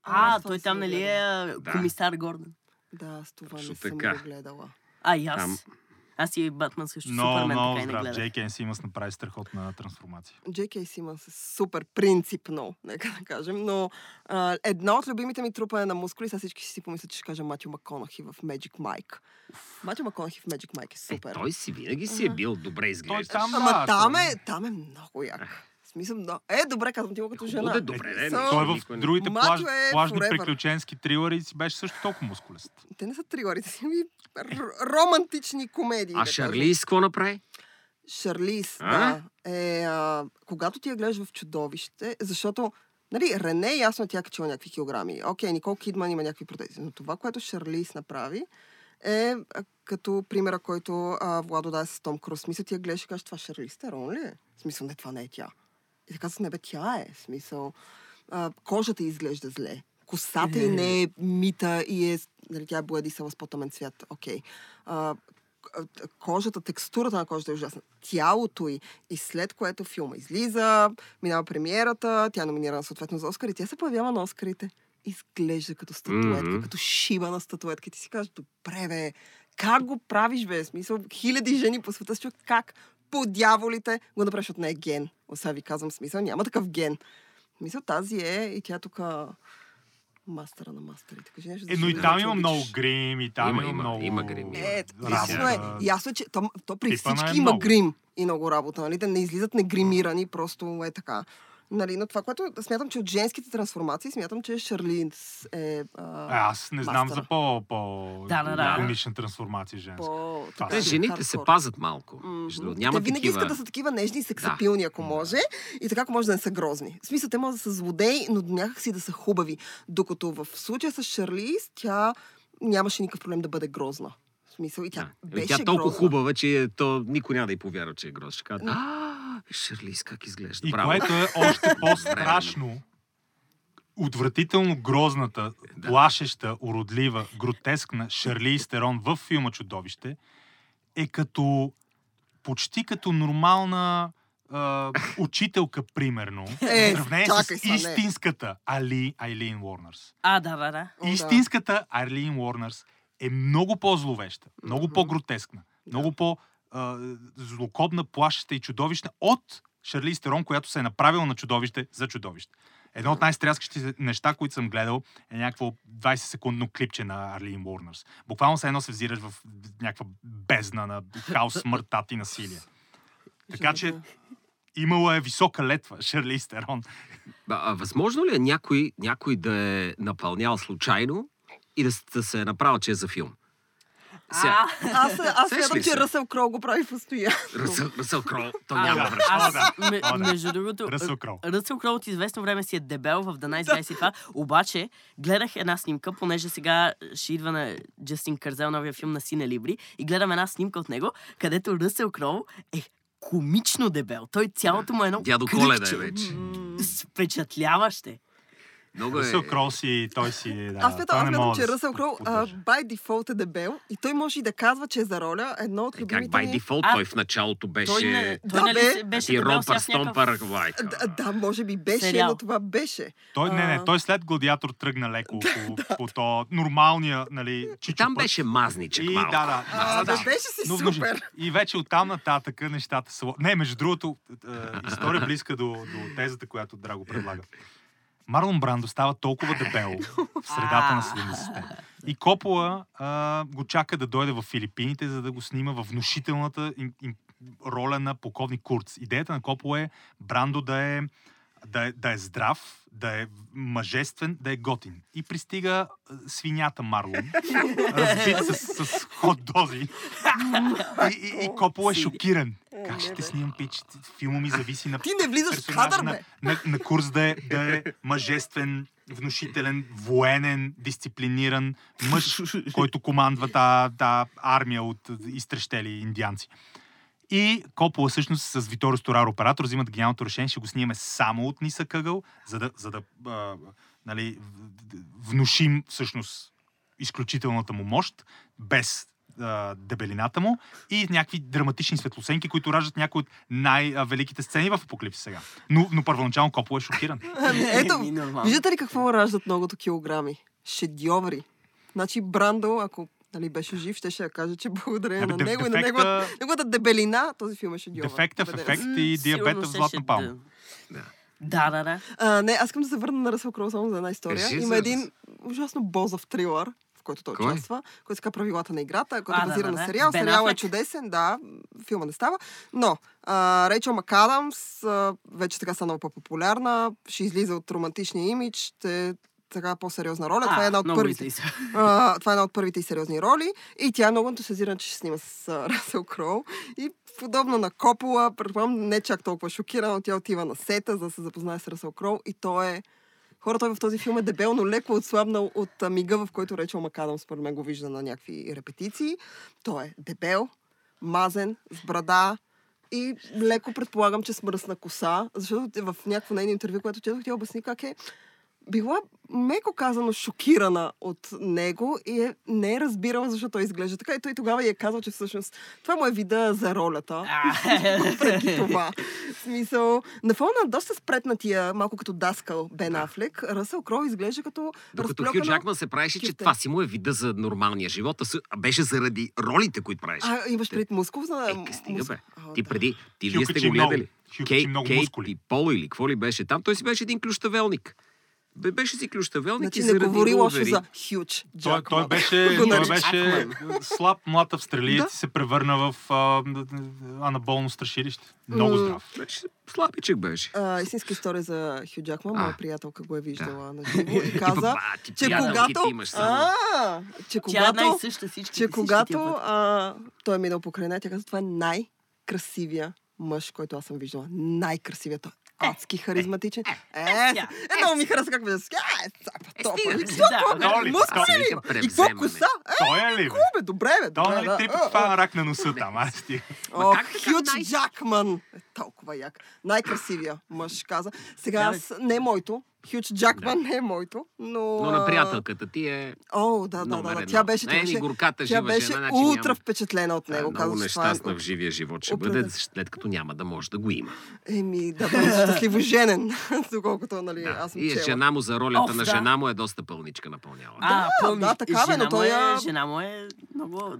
А, а той там нали е да. комисар Гордън. Да, с това Точно не съм така. го гледала. А, и аз. Там... Аз и Батман също no, Супермен no, така и не гледах. Джей Кей Симънс направи страхотна трансформация. Джей Кей Симънс е супер принципно, нека да кажем, но а, една от любимите ми трупане на мускули, сега всички си помислят, че ще кажа Матю Макконъхи в Magic Mike. Матю Макконъхи в Magic Mike е супер. Е, той си винаги си е бил добре изглеждащ. Там, Ама да, там, е, там е много як. Мислям, да. Е, добре, казвам ти го като жена. Е, добре, е, so, той в другите плаж, е плажни forever. Приключенски трилъри си беше също толкова мускулест. Те не са трилъри, те си ми романтични комедии. А Шарлиз какво направи? Шарлиз, а? да. Е, а, когато ти я гледаш в Чудовище, защото нали, Рене е ясно, тя качила някакви килограми. Окей, Никол Кидман има някакви протези. Но това, което Шарлиз направи, е като примера, който а, Владо даде с Том Крус. Мисля, ти я гледаш и кажеш, това Шарлиз Терон ли е? В смисъл, не, това не е тя. И така с небе, тя е. В смисъл, а, кожата изглежда зле. Косата и не е мита и е... Нали, тя е боядисала с по-тъмен цвят. Окей. Okay. Кожата, текстурата на кожата е ужасна. Тялото й. И след което филма излиза, минава премиерата, тя е номинирана съответно за Оскар и тя се появява на Оскарите. изглежда като статуетка, mm-hmm. като шиба на статуетка. И ти си кажеш, добре, бе, как го правиш, бе? Смисъл, хиляди жени по света, че как по дяволите го направиш, от не е ген. Оса ви казвам, смисъл, няма такъв ген. Мисъл, тази е и тя тук... Мастера на мастерите. Кажи нещо, е, но и там има обичаш. Много грим, и там има, има, има много... Има грим. Е, ясно е, ясно е, че там, то при Типана всички е има грим и много работа. Нали? Да не излизат негримирани, просто е така. Нали? Но това, което смятам, че от женските трансформации, смятам, че Шарлин е а, Аз не знам мастера. За по-комична по, трансформация женска. По, така, те, жените хардкор. Се пазят малко. Mm-hmm. Няма те винаги такива... искат да са такива нежни и сексапилни, да. Ако може. И така, ако може да не са грозни. В смисъл, те може да са злодеи, но някак си да са хубави. Докато в случая с Шарлиз, тя нямаше никакъв проблем да бъде грозна. В смисъл, и тя да. беше Тя толкова грозна. Хубава, че то никой няма да й повярва, че е грозна. Шарлиз как изглежда. И браво. Което е още по-страшно, отвратително грозната, да. Плашеща, уродлива, гротескна Шарлиз Терон във филма Чудовище е като почти като нормална е, учителка, примерно. Е, сравнение с истинската Али, Айлин Уорнърс. А, да, да, да. Истинската Айлин Уорнърс е много по-зловеща, много по-гротескна, много по- злокобна, плашеща и чудовищна от Шарлиз Терон, която се е направила на чудовище за чудовище. Едно от най-стряскащите неща, които съм гледал, е някакво двайсет секундно клипче на Арлин Уорнърс. Буквално се едно се взираш в някаква бездна на хаос, смъртта и насилие. Така че имала е висока летва Шарлиз Терон. А, възможно ли е някой, някой да е напълнял случайно и да, да се е направил, че е за филм? Сега. А, аз следам, че Ръсъл Кроу го прави постоянно. Ръсъл, Ръсъл Кроу, то няма а, връща. Аз, между другото, Ръсъл Кроу. Ръсъл Кроу от известно време си е дебел в дванайсет двайсет и два, обаче гледах една снимка, понеже сега ще идва на Джастин Кързел новия филм на Сине Либри и гледам една снимка от него, където Ръсъл Кроу е комично дебел. Той цялото му е едно Дядо Коледа е вече. Впечатляваще. Много Ръсъл е... Кроу си, той си... Да, аз смятам, че Ръсъл Кроу бай дефолт е дебел и той може и да казва, че е за роля. Едно от любимите... Как бай дефолт? Той в началото беше... Той не, той да, не беше дебел. Ромпър, стомпър, лайка. Да, да, може би беше, сериал. Но това беше. Той, не, не, той след Гладиатор тръгна леко по, по то нормалния, нали, чичопът. Там беше мазничек малко. И, да, да, а, да, да, беше си но, супер. И вече оттам нататък нещата са... Не, между другото, история близка до, до тезата, която Драго предлага. Марлон Брандо става толкова дебел в средата на седемдесетте. И Копола а, го чака да дойде в Филипините, за да го снима във внушителната им, им, роля на полковник Курц. Идеята на Копола е Брандо да е, да, е, да е здрав, да е мъжествен, да е готин. И пристига свинята Марлон, разбит с, с хот-дози. И, и, и Копола е шокиран. Как ще те снимам, пич? Филма ми зависи на... Ти не влизаш в кадър, бе! На, на, на Курс да е, да е мъжествен, внушителен, военен, дисциплиниран мъж, който командва та, та армия от изтрещели индианци. И Копола всъщност с Виторио Стораро оператор взимат гениалното решение, ще го снимаме само от нисък ъгъл, за да, за да а, нали, внушим всъщност изключителната му мощ, без дебелината му и някакви драматични светлосенки, които раждат някои от най-великите сцени в Апоклипсис сега. Но, но първоначално Копола е шокиран. Ето, виждате ли какво раждат многото килограми? Шедьоври. Значи Брандо, ако нали, беше жив, ще ще каже, че благодарение на него и на неговата дебелина този филм е шедьовър. Дефекта в ефект и диабета в златна палма. Да, да, да. А, не, аз искам да се върна на Ръсъл Кроу само за една история. Има един ужасно бозов трилър, който той Кой? Участва, който се правилата на играта, който а, е базиран да, да, на сериал. Сериалът е чудесен, да, филма не става. Но а, Рейчел Макадамс а, вече така стана по-популярна, ще излиза от романтичния имидж, ще така по-сериозна роля. А, това, е една от първите, а, това е една от първите и сериозни роли. И тя е много ентусиазирана, че ще снима с а, Ръсъл Кроу. И подобно на Копола, предполагам, не чак толкова шокирана, тя отива на сета, за да се запознае с Ръсъл Кроу и той е хора, той в този филм е дебел, но леко отслабнал от мига, в който Рейчел Макадамс според мен го вижда на някакви репетиции. Той е дебел, мазен, с брада и леко предполагам, че с мръсна коса, защото в някакво нейно интервю, което четох, тя обясни как е била меко казано шокирана от него и е, не е разбирала защо той изглежда така. И той тогава ѝ е казал, че всъщност това му е вида за ролята. Преди това. В смисъл, на фона доста спретнатия, малко като даскал Бен Афлек, Ръсъл Кроу изглежда като разплёкано... Докато Хю Джакман се правеше, че това си му е вида за нормалния живот, а беше заради ролите, които правеше. А, имаш пред мускул за... Е, стига, бе. О, ти да. преди, ти Хю, вие сте го гледали. Кейт и Поло или какво ли беше там, той си беше един ключтавелник. Беше си ключтавелник значи, и заради говори лошо за Хюч Джакман. Той, той беше, той беше слаб, млад австралиец да? И се превърна в а, анаболно страшилище. Много здрав. Беше, слабичък беше. А, истинска история за Хю Джакман. Моя приятелка го е виждала да. на живо и каза, ти, че когато... А, че когато... Че когато той е минал покрай нея, тя каза, това е най-красивия мъж, който аз съм виждала. Най-красивия той. Адски харизматичен. Е, много ми хареса как ме да скажа. Е, цапа, топа. Мускули ли? И какво коса? Е, кубе, добре, бе. Това нали три пъти пада рак на носа там. О, Хюч Джакман. Толкова як. Най-красивия мъж каза. Сега аз не е моето. Хюч Джакман не е моето, но... Но на приятелката ти е... О, да, да, да. Тя беше... Не, ни горката жива жена. Тя беше ултра впечатлена от него. Много нещастна в живия живот ще бъде, след като няма да може да го има. Еми, да, да, щастливо женен. Доколкото, нали, аз съм чела. И жена му за ролята на жена му е доста пълничка напълняла. А, пълничка. Да, такава, но той е... Жена му е много...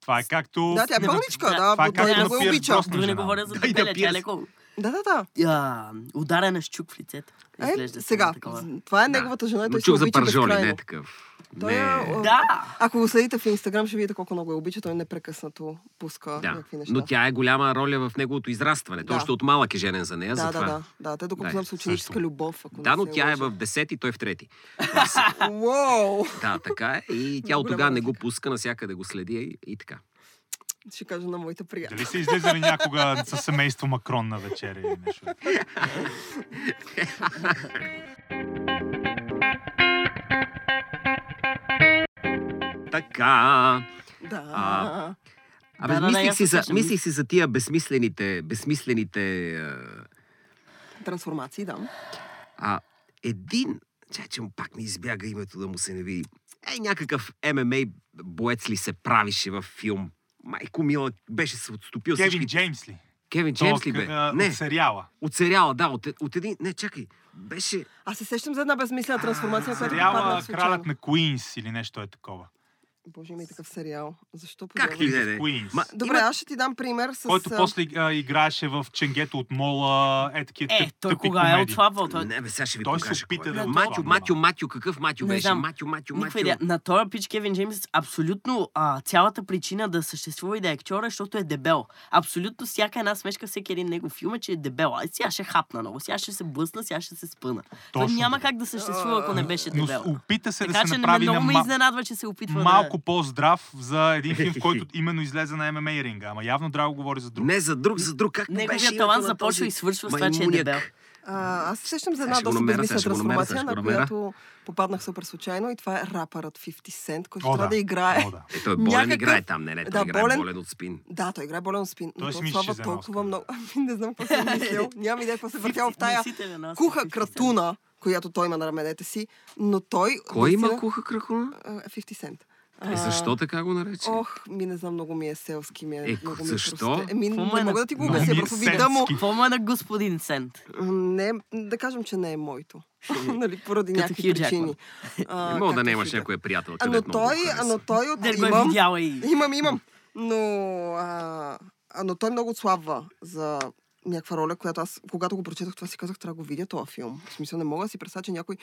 Това е както... Да, тя е пълничка, да. Това е както на пиер просто жена. Да, да, да. Yeah, ударена с чук в лицето. Изглежда е, сега, такова. Това е неговата жена. Да. Той чук за пържоли, не е такъв. Той не. Е, да. Ако го следите в Инстаграм, ще видите колко много я обича. Той непрекъснато пуска да. някакви неща. Но тя е голяма роля в неговото израстване. Да. Той още от малък е женен за нея. Да, за да, да. да. Те докато знам с ученическа любов. Ако да, но тя е в десет и той в трети. Уоу! Да, така е. И тя от тогава не го пуска, навсякъде го следи и така. Ще кажа на моите приятели. Дали се излизали някога със семейство Макрон на вечеря или нещо? Така. Да. А, абе, да, мислих, да, си за, мислих си за тия безсмислените... безсмислените трансформации, да. А, един... Чай, че му пак не избяга името да му се не види. Ей, някакъв М М А боец ли се правише във филм? Майко мила, беше се отступил Кевин всички... Джеймс ли? Кевин Джеймс То, ли бе? От не. сериала. От сериала, да. От, от един... Не, чакай. Беше... Аз се сещам за една безмислена трансформация, а, която попадна в случайно. Кралят на Куинс или нещо е такова. Боже, има и такъв сериал. Защо подяваме? Как ли да е? Ма... Добре, аз ще ти дам пример с... Който после а, играеше в Ченгето от мола, е такива тъпи комедии. Е, той кога е отслабвал? Той... Не бе, сега ще ви той покажа какво е. Да матю, матю, матю, какъв матю не, беше? Матю, матю, матю. На този пич Кевин Джеймс абсолютно а, цялата причина да съществува и да е актьора, защото е дебел. Абсолютно всяка една смешка, всеки един негов филм е, че е дебел. А сега ще хапна много, сега ще се блъсна, сега ще се спъна. Той няма как да съществува, ако не беше дебел. Опита се да се направи. Много ме изненадва, че се опитва. По-здрав за един филм, в който именно излезе на М М А ринга. Ама явно Драго говори за друг. Не за друг, за друг. Как беше? Неговият талант започва и свършва с това, че е дебел. Аз се сещам за една доста безмисна трансформация, на която попаднах супер случайно и това е рапърът петдесет Сент, който трябва да играе. Той Болен играе там, не, не, той играе Болен от спин. Да, той играе Болен от спин. Той си мислиш, че взема Оскар. Не знам какво съм мислил. Нямам идея какво се въртял в тая куха кратуна, която той има на раменете си, но той... Кой има куха кратуна? петдесет Сент. А, защо така го нарече? Ох, ми не знам, много ми е селски. Ми е, е, много ми защо? Е, ми, не мога на... да ти го обясня, просто вида му... Какво му е на господин Сент? Не, да кажем, че не е моето. нали, поради като някакви причини. А, не мога да не имаш някоя приятелка. Но той, но той от... Не го е видяла и... Имам, имам. Но, а, но той много отслабва за... някаква роля, която аз, когато го прочетах, това си казах, трябва да го видя този филм. В смисъл, не мога да си представя, че някой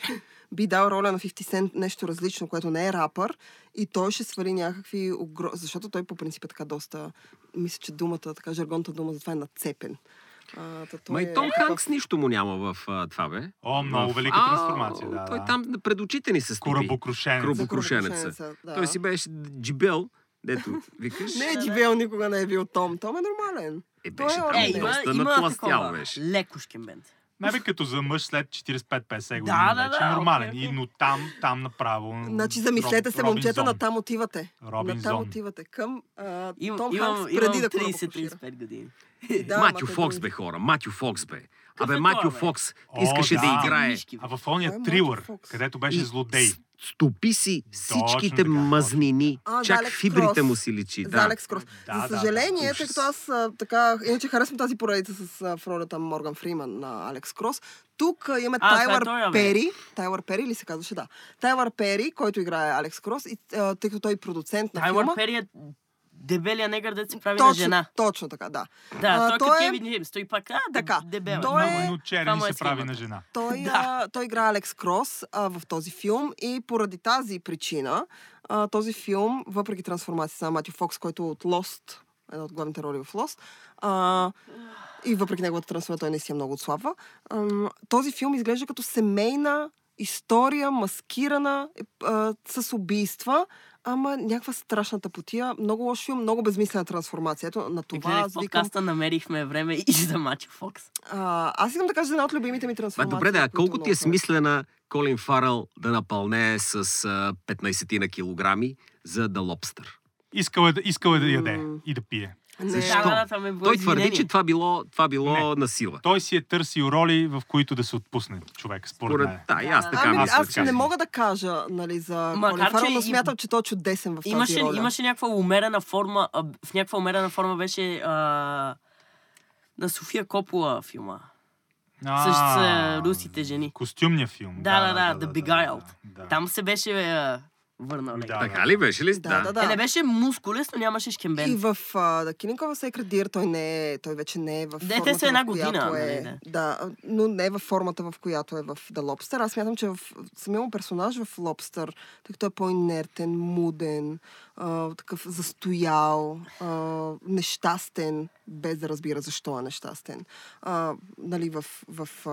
би дал роля на петдесет Сент нещо различно, което не е рапър, и той ще свали някакви огромни... Защото той по принцип е така доста... Мисля, че думата, така жаргонната дума за това е нацепен. А, то Ма и е... Том Ханкс нищо му няма в а, това, бе. О, много в... велика трансформация, а, да. Той да. там пред очите ни се стопи. Корабокрушенеца. Корабокрушенеца, да. Той си беше джибел, дето викаш. не, джибел никога не е бил Том. Том е нормален. Е, беше там е, е, доста напластял беше. Лекушкин бент. Не бе като за мъж след четирийсет и пет петдесет години. Да, да, да. Нормален. Okay, okay. Но там, там направо... Значи замислете се, Роб, момчета, на там отивате. На там отивате. Към а, Том Ханкс преди да трийсет до трийсет и пет години. Да, Матю Фокс бе, хора. Матю Фокс бе. Абе, Матю Фокс искаше да, да играе. А в ония трилър, където беше злодей. Стопи си всичките мазнини. А, чак фибрите му си личи. Да. За Алекс Крос. Да, за съжаление, да, да. тъй като аз така... Иначе харесвам тази поредица с Фродата Морган Фриман на Алекс Крос. Тук имаме а, Тайлър той, Пери. Тайлър Пери ли се казваше? Да. Тайлър Пери, който играе Алекс Крос, и, а, тъй като той е продуцент на Тайлър филма. Тайлър Пери е дебелия негър да си прави точно, на жена. Точно така, да. Да, той като Кевин Химс, той пак така, дебела. Той е... Но черни се прави на жена. Той, да. той игра Алекс Крос а, в този филм и поради тази причина а, този филм, въпреки трансформацията на Матю Фокс, който от Lost, една от главните роли в Lost, а, и въпреки неговата трансформация, той не си е много отслабва, а, този филм изглежда като семейна история, маскирана а, с убийства, ама някаква страшна тъпотия, много лош филм, много безмислена трансформация. Ето, на това аз викам... подкаста намерихме време и за Матю Фокс. А, аз искам да кажа за една от любимите ми трансформации. Ба, добре, да, колко ти е смислена Колин Фаръл да напълне с петнайсет на килограми за The Lobster? Искала да, искала да яде mm. и да пие. Не, защо? Да, да, той твърди, че това било, това било насила. Той си е търсил роли, в които да се отпусне човек, според, според мен. Да, да, аз така, ами, аз, аз не мога да кажа, нали, за Колин Фаръл, но смятам, че той е чудесен в тази имаше, роля. Имаше някаква умерена форма, в някаква умерена форма беше а, на София Копола филма. Също с русите жени. Костюмния филм. Да, да, да, да, The Beguiled. Да, да. Там се беше... А, върнал ли. Да, така ли беше ли? Да, да, да. Е, не беше мускулес, но нямаше шкембен. И в uh, Killing of a Sacred Deer той, не е, той вече не е в формата, те са една година. Е, не, не. Да, но не е в формата, в която е в The Lobster. Аз смятам, че в самия му персонаж в Lobster, тъй като е по-инертен, муден, а, такъв застоял, а, нещастен, без да разбира защо е нещастен. А, нали, в, в а,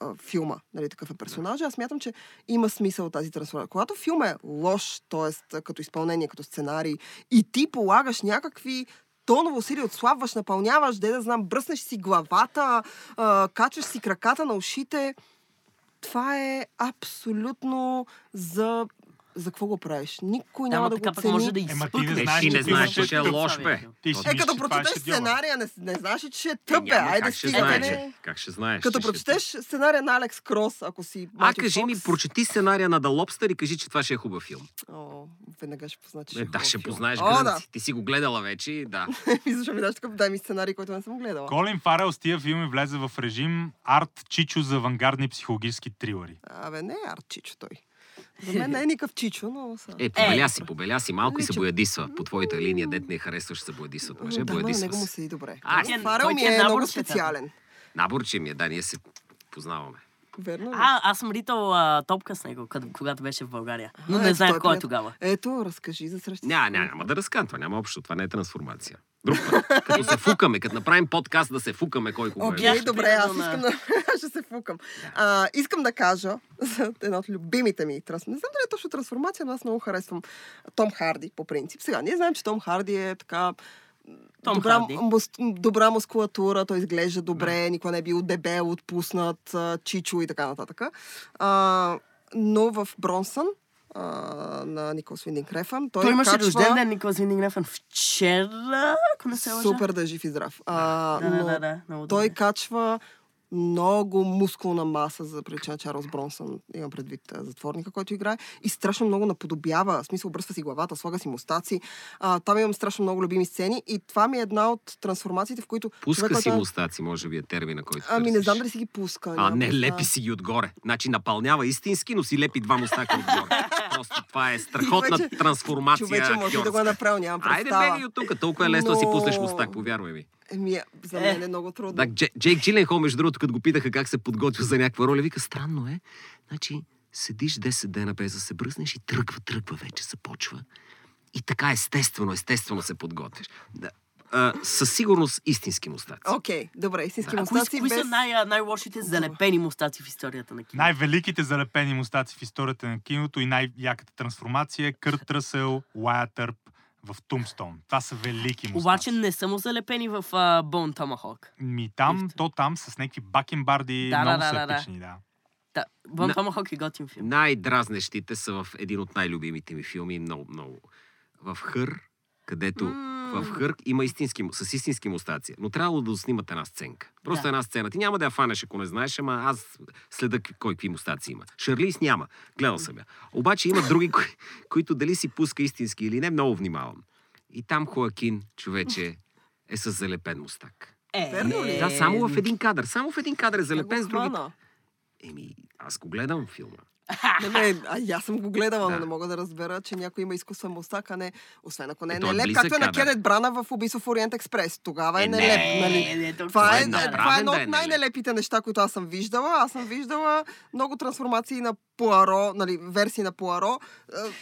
а, филма, нали, такъв е персонаж. Аз смятам, че има смисъл тази трансформация. Когато филм е лош, т.е. като изпълнение, като сценарий, и ти полагаш някакви тоново усилия, отслабваш, напълняваш, де да знам, бръснеш си главата, а, качваш си краката на ушите. Това е абсолютно за... За какво го правиш? Никой да, няма да го цени. Може да изпъкнеш. Е, ти не знаеш, че е лош, бе. Е, като прочетеш сценария, не, не знаеш, че е тъп, бе. Айде, как, ще знаеш, не... как ще знаеш? Като прочетеш ще... сценария на Алекс Крос, ако си... А, Матю кажи Фокс... ми, прочети сценария на The Lobster и кажи, че това ще е хубав филм. О, веднага ще познаеш, че е Да, ще познаеш гранци. Да. Ти си го гледала вече, да. Ми защо ми даш такъв, дай ми сценарий, който не съм гледала. Колин Фаръл с тия филми влезе в режим арт-чичо за авангардни психологически трилъри. Абе, не е арт-чичо той. За мен не е никакъв чичо, но... Са... Е, побеля си, побеля си малко и се боядисва. По твоята линия, дет не харесваш, се боядисва. Мъже, да, боядисва. Да, него му се и добре. А, Фаръл ми е, е много специален. Наборче ми е, да, ние се познаваме. Верно ли? А, аз съм ритал а, топка с него, къд, когато беше в България. Но а, не, не знаех кой е тогава. Ето, разкажи за среща. Няма, няма, няма да разкам, това няма общо, това не е трансформация. Друг път, като се фукаме, като направим подкаст да се фукаме кой кога okay, е. Окей, добре, аз искам да... ще се фукам. А, искам да кажа за една от любимите ми трансформация. Не знам дали е точно трансформация, но аз много харесвам Том Харди, по принцип. Сега, ние знаем, че Том Харди е така... Добра, мус, добра мускулатура, той изглежда добре, да. Никога не е бил дебел, отпуснат, чичо и така нататък. А, но в Бронсън а, на Николас Виндинг Рефън той, той имаше качва... рожден ден, Николас Виндинг Рефън вчера, ако не се лъжа. Супер да е жив и здрав. А, да, да, да, да, да, той да. качва много мускулна маса за причина Чарлз Бронсън, имам предвид затворника, който играе, и страшно много наподобява, в смисъл бръсва си главата, слага си мустаци. А, там имам страшно много любими сцени и това ми е една от трансформациите, в които... Пуска човек, си който... мустаци, може би е термина, който търсиш. Ами не знам дали си ги пуска. А, не, пуска. Лепи си ги отгоре. Значи напълнява истински, но си лепи два мустака отгоре. Просто това е страхотна човече, трансформация. Човече, може да го направя, нямам представа. Айде бери от тук, толкова е лесно но... да си пуснеш мустак, повярвай ми. Еми, за мен е, е много трудно. Так, Дж- Джейк Джиленхол, между другото, като го питаха как се подготвил за някаква роля, вика, странно е. Значи, седиш десет дена без да се бръснеш и тръгва, тръгва вече, започва. И така естествено, естествено се подготвиш. Да. А, със сигурност истински мустаци. Окей, okay, добре, истински да. мустаци. Кои, кои без... са най- най-лошите залепени мустаци в историята на киното? Най-великите залепени мустаци в историята на киното и най-яката трансформация Кърт Ръсъл, Уайат Ерп в Тумстон. Това са велики мустаци. Обаче не са му залепени в Bone Tomahawk. Ми там, то там с някакви бакенбарди, да, много да, са епични, да. да. Да, Bone Tomahawk е готин филм. Най-дразнещите са в един от най-любимите ми филми, много, много. В Her, където Mm. В Хърк има истински, с истински мустация. Но трябвало да снимат една сценка. Просто да. Една сцена. Ти няма да я фанеш, ако не знаеш, ама аз следа кой какви мустации има. Шарлиз няма. Гледал съм я. Обаче има други, кои, които дали си пуска истински или не, много внимавам. И там Хоакин, човече, е с залепен мустак. Е, верно ли? Да, само в един кадър. Само в един кадър е залепен с другите. Еми, аз го гледам филма. Не, не, аз съм го гледала, да. Но не мога да разбера, че някой има изкуствен мустак, а не, освен ако не е нелеп, както е на Кенет Брана в Убийство в Ориент Експрес. Тогава е, е нелеп, не, нали? Не, това е, е, това е едно от най-нелепите неща, които аз съм виждала. Аз съм виждала много трансформации на Пуаро, нали, версии на Пуаро.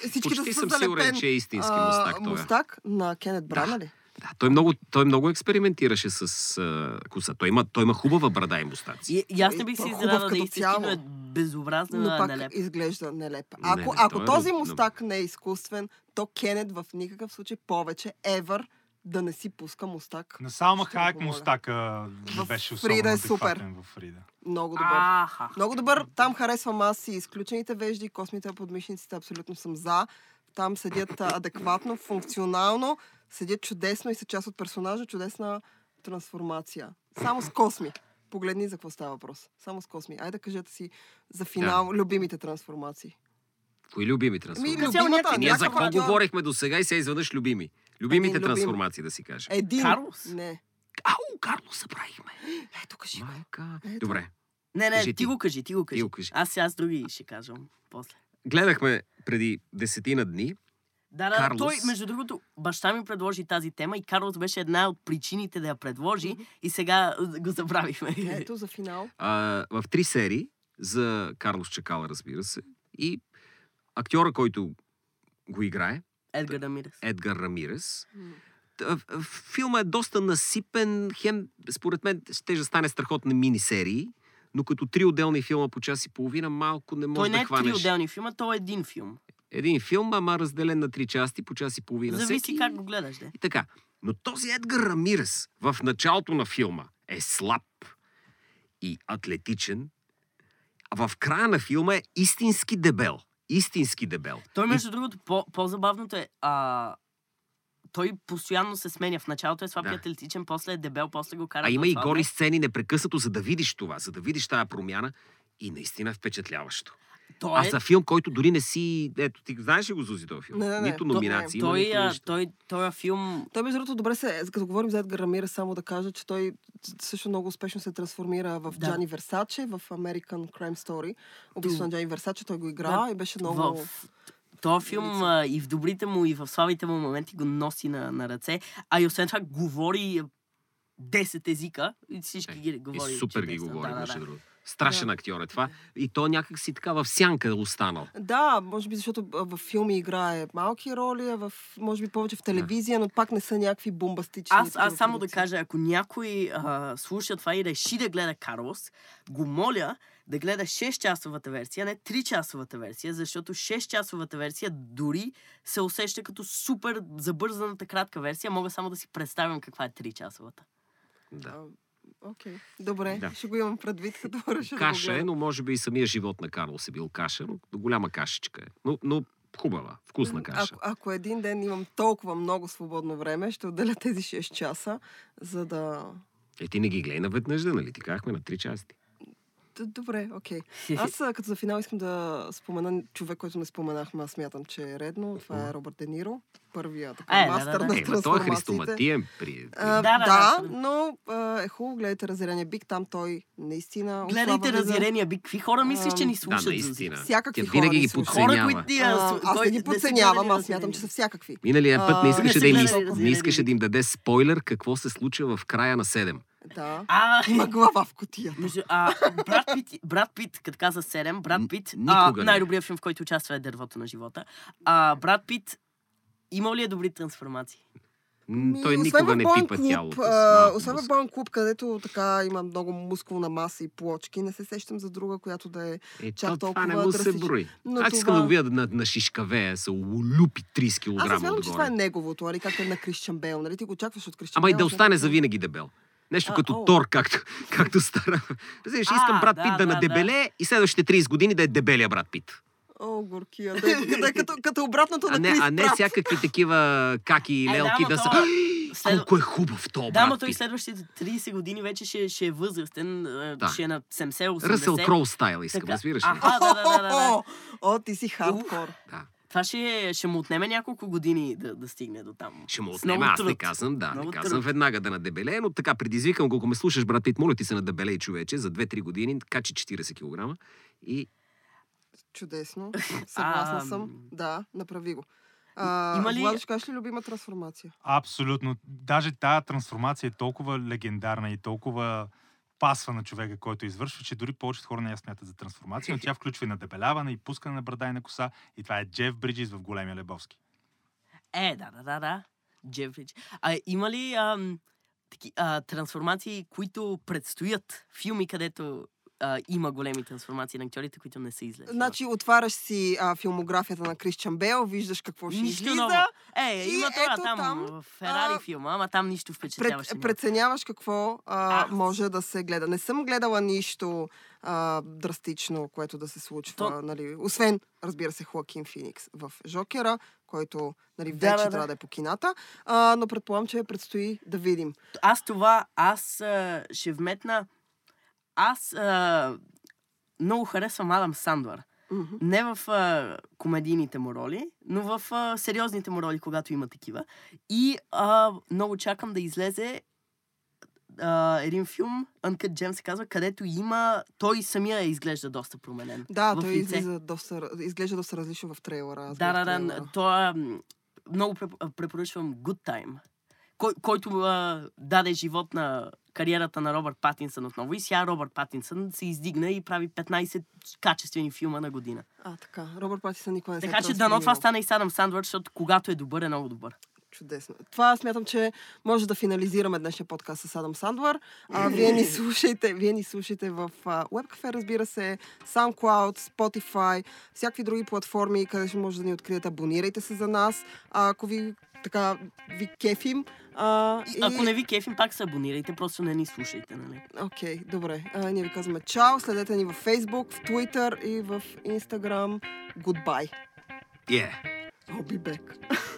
Всички почти да съм залепен, сигурен, че е истински мустак. Това. Мустак на Кенет Брана, да. Ли? Да, той много, той много експериментираше с а, коса. Той има, той има хубава брада и мустаци. И, и аз не бих си издадала да изтекино е безобразна нелепа. Но пак нелеп. Изглежда нелепа. Ако, не, не, ако той този е... мустак не е изкуствен, то Кенет в никакъв случай повече, ever, да не си пуска мустак. На Салма Хаек мустака беше особено адекватен във Фрида. Много добър. А-ха. Много добър. Там харесвам аз и изключените вежди, космите, подмишниците, абсолютно съм за. Там седят адекватно, функционално, седят чудесно и са част от персонажа, чудесна трансформация. Само с косми. Погледни за какво става въпрос. Само с косми. Айде кажете си за финал, да. Любимите трансформации. Кои любими трансформации? Ми, любимата, е, ние за какво говорихме до сега и сега изведнъж любими. Любимите любим. Трансформации, да си кажа. Един. Карлос? Не. Ау, Карлос събрахме. Ето кажи го. Добре. Не, не, кажи, ти, ти го кажи, ти го кажи. Ти го кажи. Аз, аз други ще кажам после. Гледахме преди десетина дни. Да, да, Карлос... той, между другото, баща ми предложи тази тема и Карлос беше една от причините да я предложи, mm-hmm. и сега го забравихме. Ето за финал. А, в три серии за Карлос Чакала, разбира се, и актьора, който го играе, Едгар Рамирес. Едгар Рамирес. Mm-hmm. Филмът е доста насипен, хем, според мен, ще стане страхотни мини-серии. Но като три отделни филма по час и половина, малко не може да хванеш. Той не е три отделни филма, то е един филм. Един филм, ама разделен на три части, по час и половина. Зависи всеки... как го гледаш, да. И така. Но този Едгар Рамирес в началото на филма е слаб и атлетичен, а в края на филма е истински дебел. Истински дебел. Той, между и... другото, по- по-забавното е... А... Той постоянно се сменя. В началото е слаб и атлетичен, да. После е дебел, после го кара. А има и голи сцени непрекъснато, за да видиш това, за да видиш тази промяна. И наистина е впечатляващо. Той... Аз за филм, който дори не си... Ето, ти знаеш ли го, Зузи, този филм? Не, не, не. Нито номинации. Той, има, той, нито той, той филм... Той, между другото, добре се... Като говорим за Едгар Рамирес, само да кажа, че той също много успешно се трансформира в да. Джани Версаче, в American Crime Story. Убийство на Джани Версаче, той го игра да. И беше много... В... Той филм а, и в добрите му, и в слабите му моменти го носи на, на ръце, а и освен това говори десет езика и всички е, ги говори. И супер ги говори, да, да, да. Страшен да. Актьор е това. И то някак си така в сянка останал. Да, може би защото в филми играе малки роли, а в, може би повече в телевизия, но пак не са някакви бомбастични. Аз, аз само да кажа, ако някой а, слуша това и реши да гледа Карлос, го моля да гледа шест-часовата версия, не три-часовата версия, защото шест-часовата версия дори се усеща като супер забързаната кратка версия. Мога само да си представям каква е три-часовата. Да. Окей. Okay. Добре, да. Ще го имам предвид, като реша. Каша да е, но може би и самия живот на Карлос е бил каша, но голяма кашечка е. Но, но хубава, вкусна каша. А, ако един ден имам толкова много свободно време, ще отделя тези шест часа, за да... Е, ти не ги гледай наведнъж, да, нали? Ти казахме на три части. Добре, окей. Okay. Аз като за финал искам да спомена човек, който не споменахме, аз смятам, че е редно. Това е Робърт Де Ниро, първия така е, мастър да, да, да. На трансформациите. Е, той е христоматиен при... А, да, да, да, да, но а, е хубаво, гледайте Разярения бик, там той наистина... Гледайте Разярения бик, какви хора мислиш, че ни слушат? Да, наистина. Всякакви Тя винаги хора ги подценява. А, аз не ги подценявам, аз смятам, че са всякакви. Миналия път не искаше да им, не искаше да им даде спойлер какво се случва в края на седем. Да. А, има глава в кутията. А, Брат Пит, Брат Пит, като каза седем, Брат Пит, а, най-добрият филм, в който участва е Дървото на живота. А, Брат Пит, имал ли е добри трансформации? Ми, той никога не пипа тялото. Освен в Бон Клуб, където така има много мускулна маса и плочки, не се сещам за друга, която да е, е чак толкова драстична. Това не му се брои. Аз искам това... да увия на, на шишкавея, се улюпи трийсет килограма отгоре. Аз смятам, че това е неговото, али както е на Крисчън Бейл. Нали? Ти го очакваш от Крисчън Бейл. Ама и да остане завинаги дебел. Нещо а, като о. Тор, както, както стара. Знаеш, искам Брат Пит да, да надебелее да. И следващите трийсет години да е дебелия Брат Пит. О, горкия. Да, като, като обратното на Крис Прат. А не всякакви такива каки и лелки да са... След... Колко е хубав то, брат. Да, но той следващите тридесет години вече ще, ще е възрастен. Да. Ще е на седемдесет осемдесет. Ръсъл Кроу стайл искам, разбираш ли? Аха, да, да, да, да. О, ти си хардкор. Да. Това ще, ще му отнеме няколко години да, да стигне до там. Ще му отнеме, аз не казвам, да. Не казвам веднага да надебелее, но така предизвикам, колко ме слушаш, брат, пит, моля ти се надебелей, човече, за две-три години, качи четиридесет килограма и... Чудесно, съгласна а... съм. Да, направи го. А, има ли... Владиш, кажеш ли любима трансформация? Абсолютно. Даже тая трансформация е толкова легендарна и толкова пасва на човека, който извършва, че дори повечето хора не я смятат за трансформация, но тя включва и надебеляване, и пускане на брада и на коса, и това е Джеф Бриджис в Големия Лебовски. Е, да, да, да, да. Джеф Бриджис. А има ли ам, таки, а, трансформации, които предстоят? Филми, където а, има големи трансформации на актьорите, които не са излезли. Значи отваряш си а, филмографията на Крисчън Бейл, виждаш какво ще нищо излиза. Ново. Е, и има това там, там в Ферари а... филма, ама там нищо впечатляващо. Пред, преценяваш какво а, а, може да се гледа. Не съм гледала нищо а, драстично, което да се случва. То... Нали, освен, разбира се, Хоакин Феникс в Жокера, който нали, вече да, да, да. трябва да е по кината, а, но предполагам, че предстои да видим. Аз това, аз а, ще вметна Аз а, много харесвам Адам Сандвар. Mm-hmm. Не в а, комедийните му роли, но в а, сериозните му роли, когато има такива. И а, много чакам да излезе а, един филм, Uncut Gems се казва, където има... Той самия изглежда доста променен. Да, в той изглежда доста, изглежда доста различно в трейлера. Да, да, да. Това, много препоръчвам Good Time, кой, който а, даде живот на... кариерата на Робърт Патинсън отново. И сега Робърт Патинсън се издигна и прави петнайсет качествени филма на година. А, така. Робърт Патинсън никога не се е така, че дано това стана и с Адам Сандвар, защото когато е добър, е много добър. Чудесно. Това смятам, че може да финализираме днешния подкаст с Адам Сандвар. А, вие ни слушайте, вие ни слушайте в WebCafe, разбира се, SoundCloud, Spotify, всякакви други платформи, където може да ни откриете. Абонирайте се за нас. А, ако ви така ви кефим. А, и... Ако не ви кефим, пак се абонирайте, просто не ни слушайте, нали? Окей, okay, добре. А, ние ви казваме чао, следете ни във Facebook, в Twitter и в Instagram. Goodbye. Yeah. I'll be back.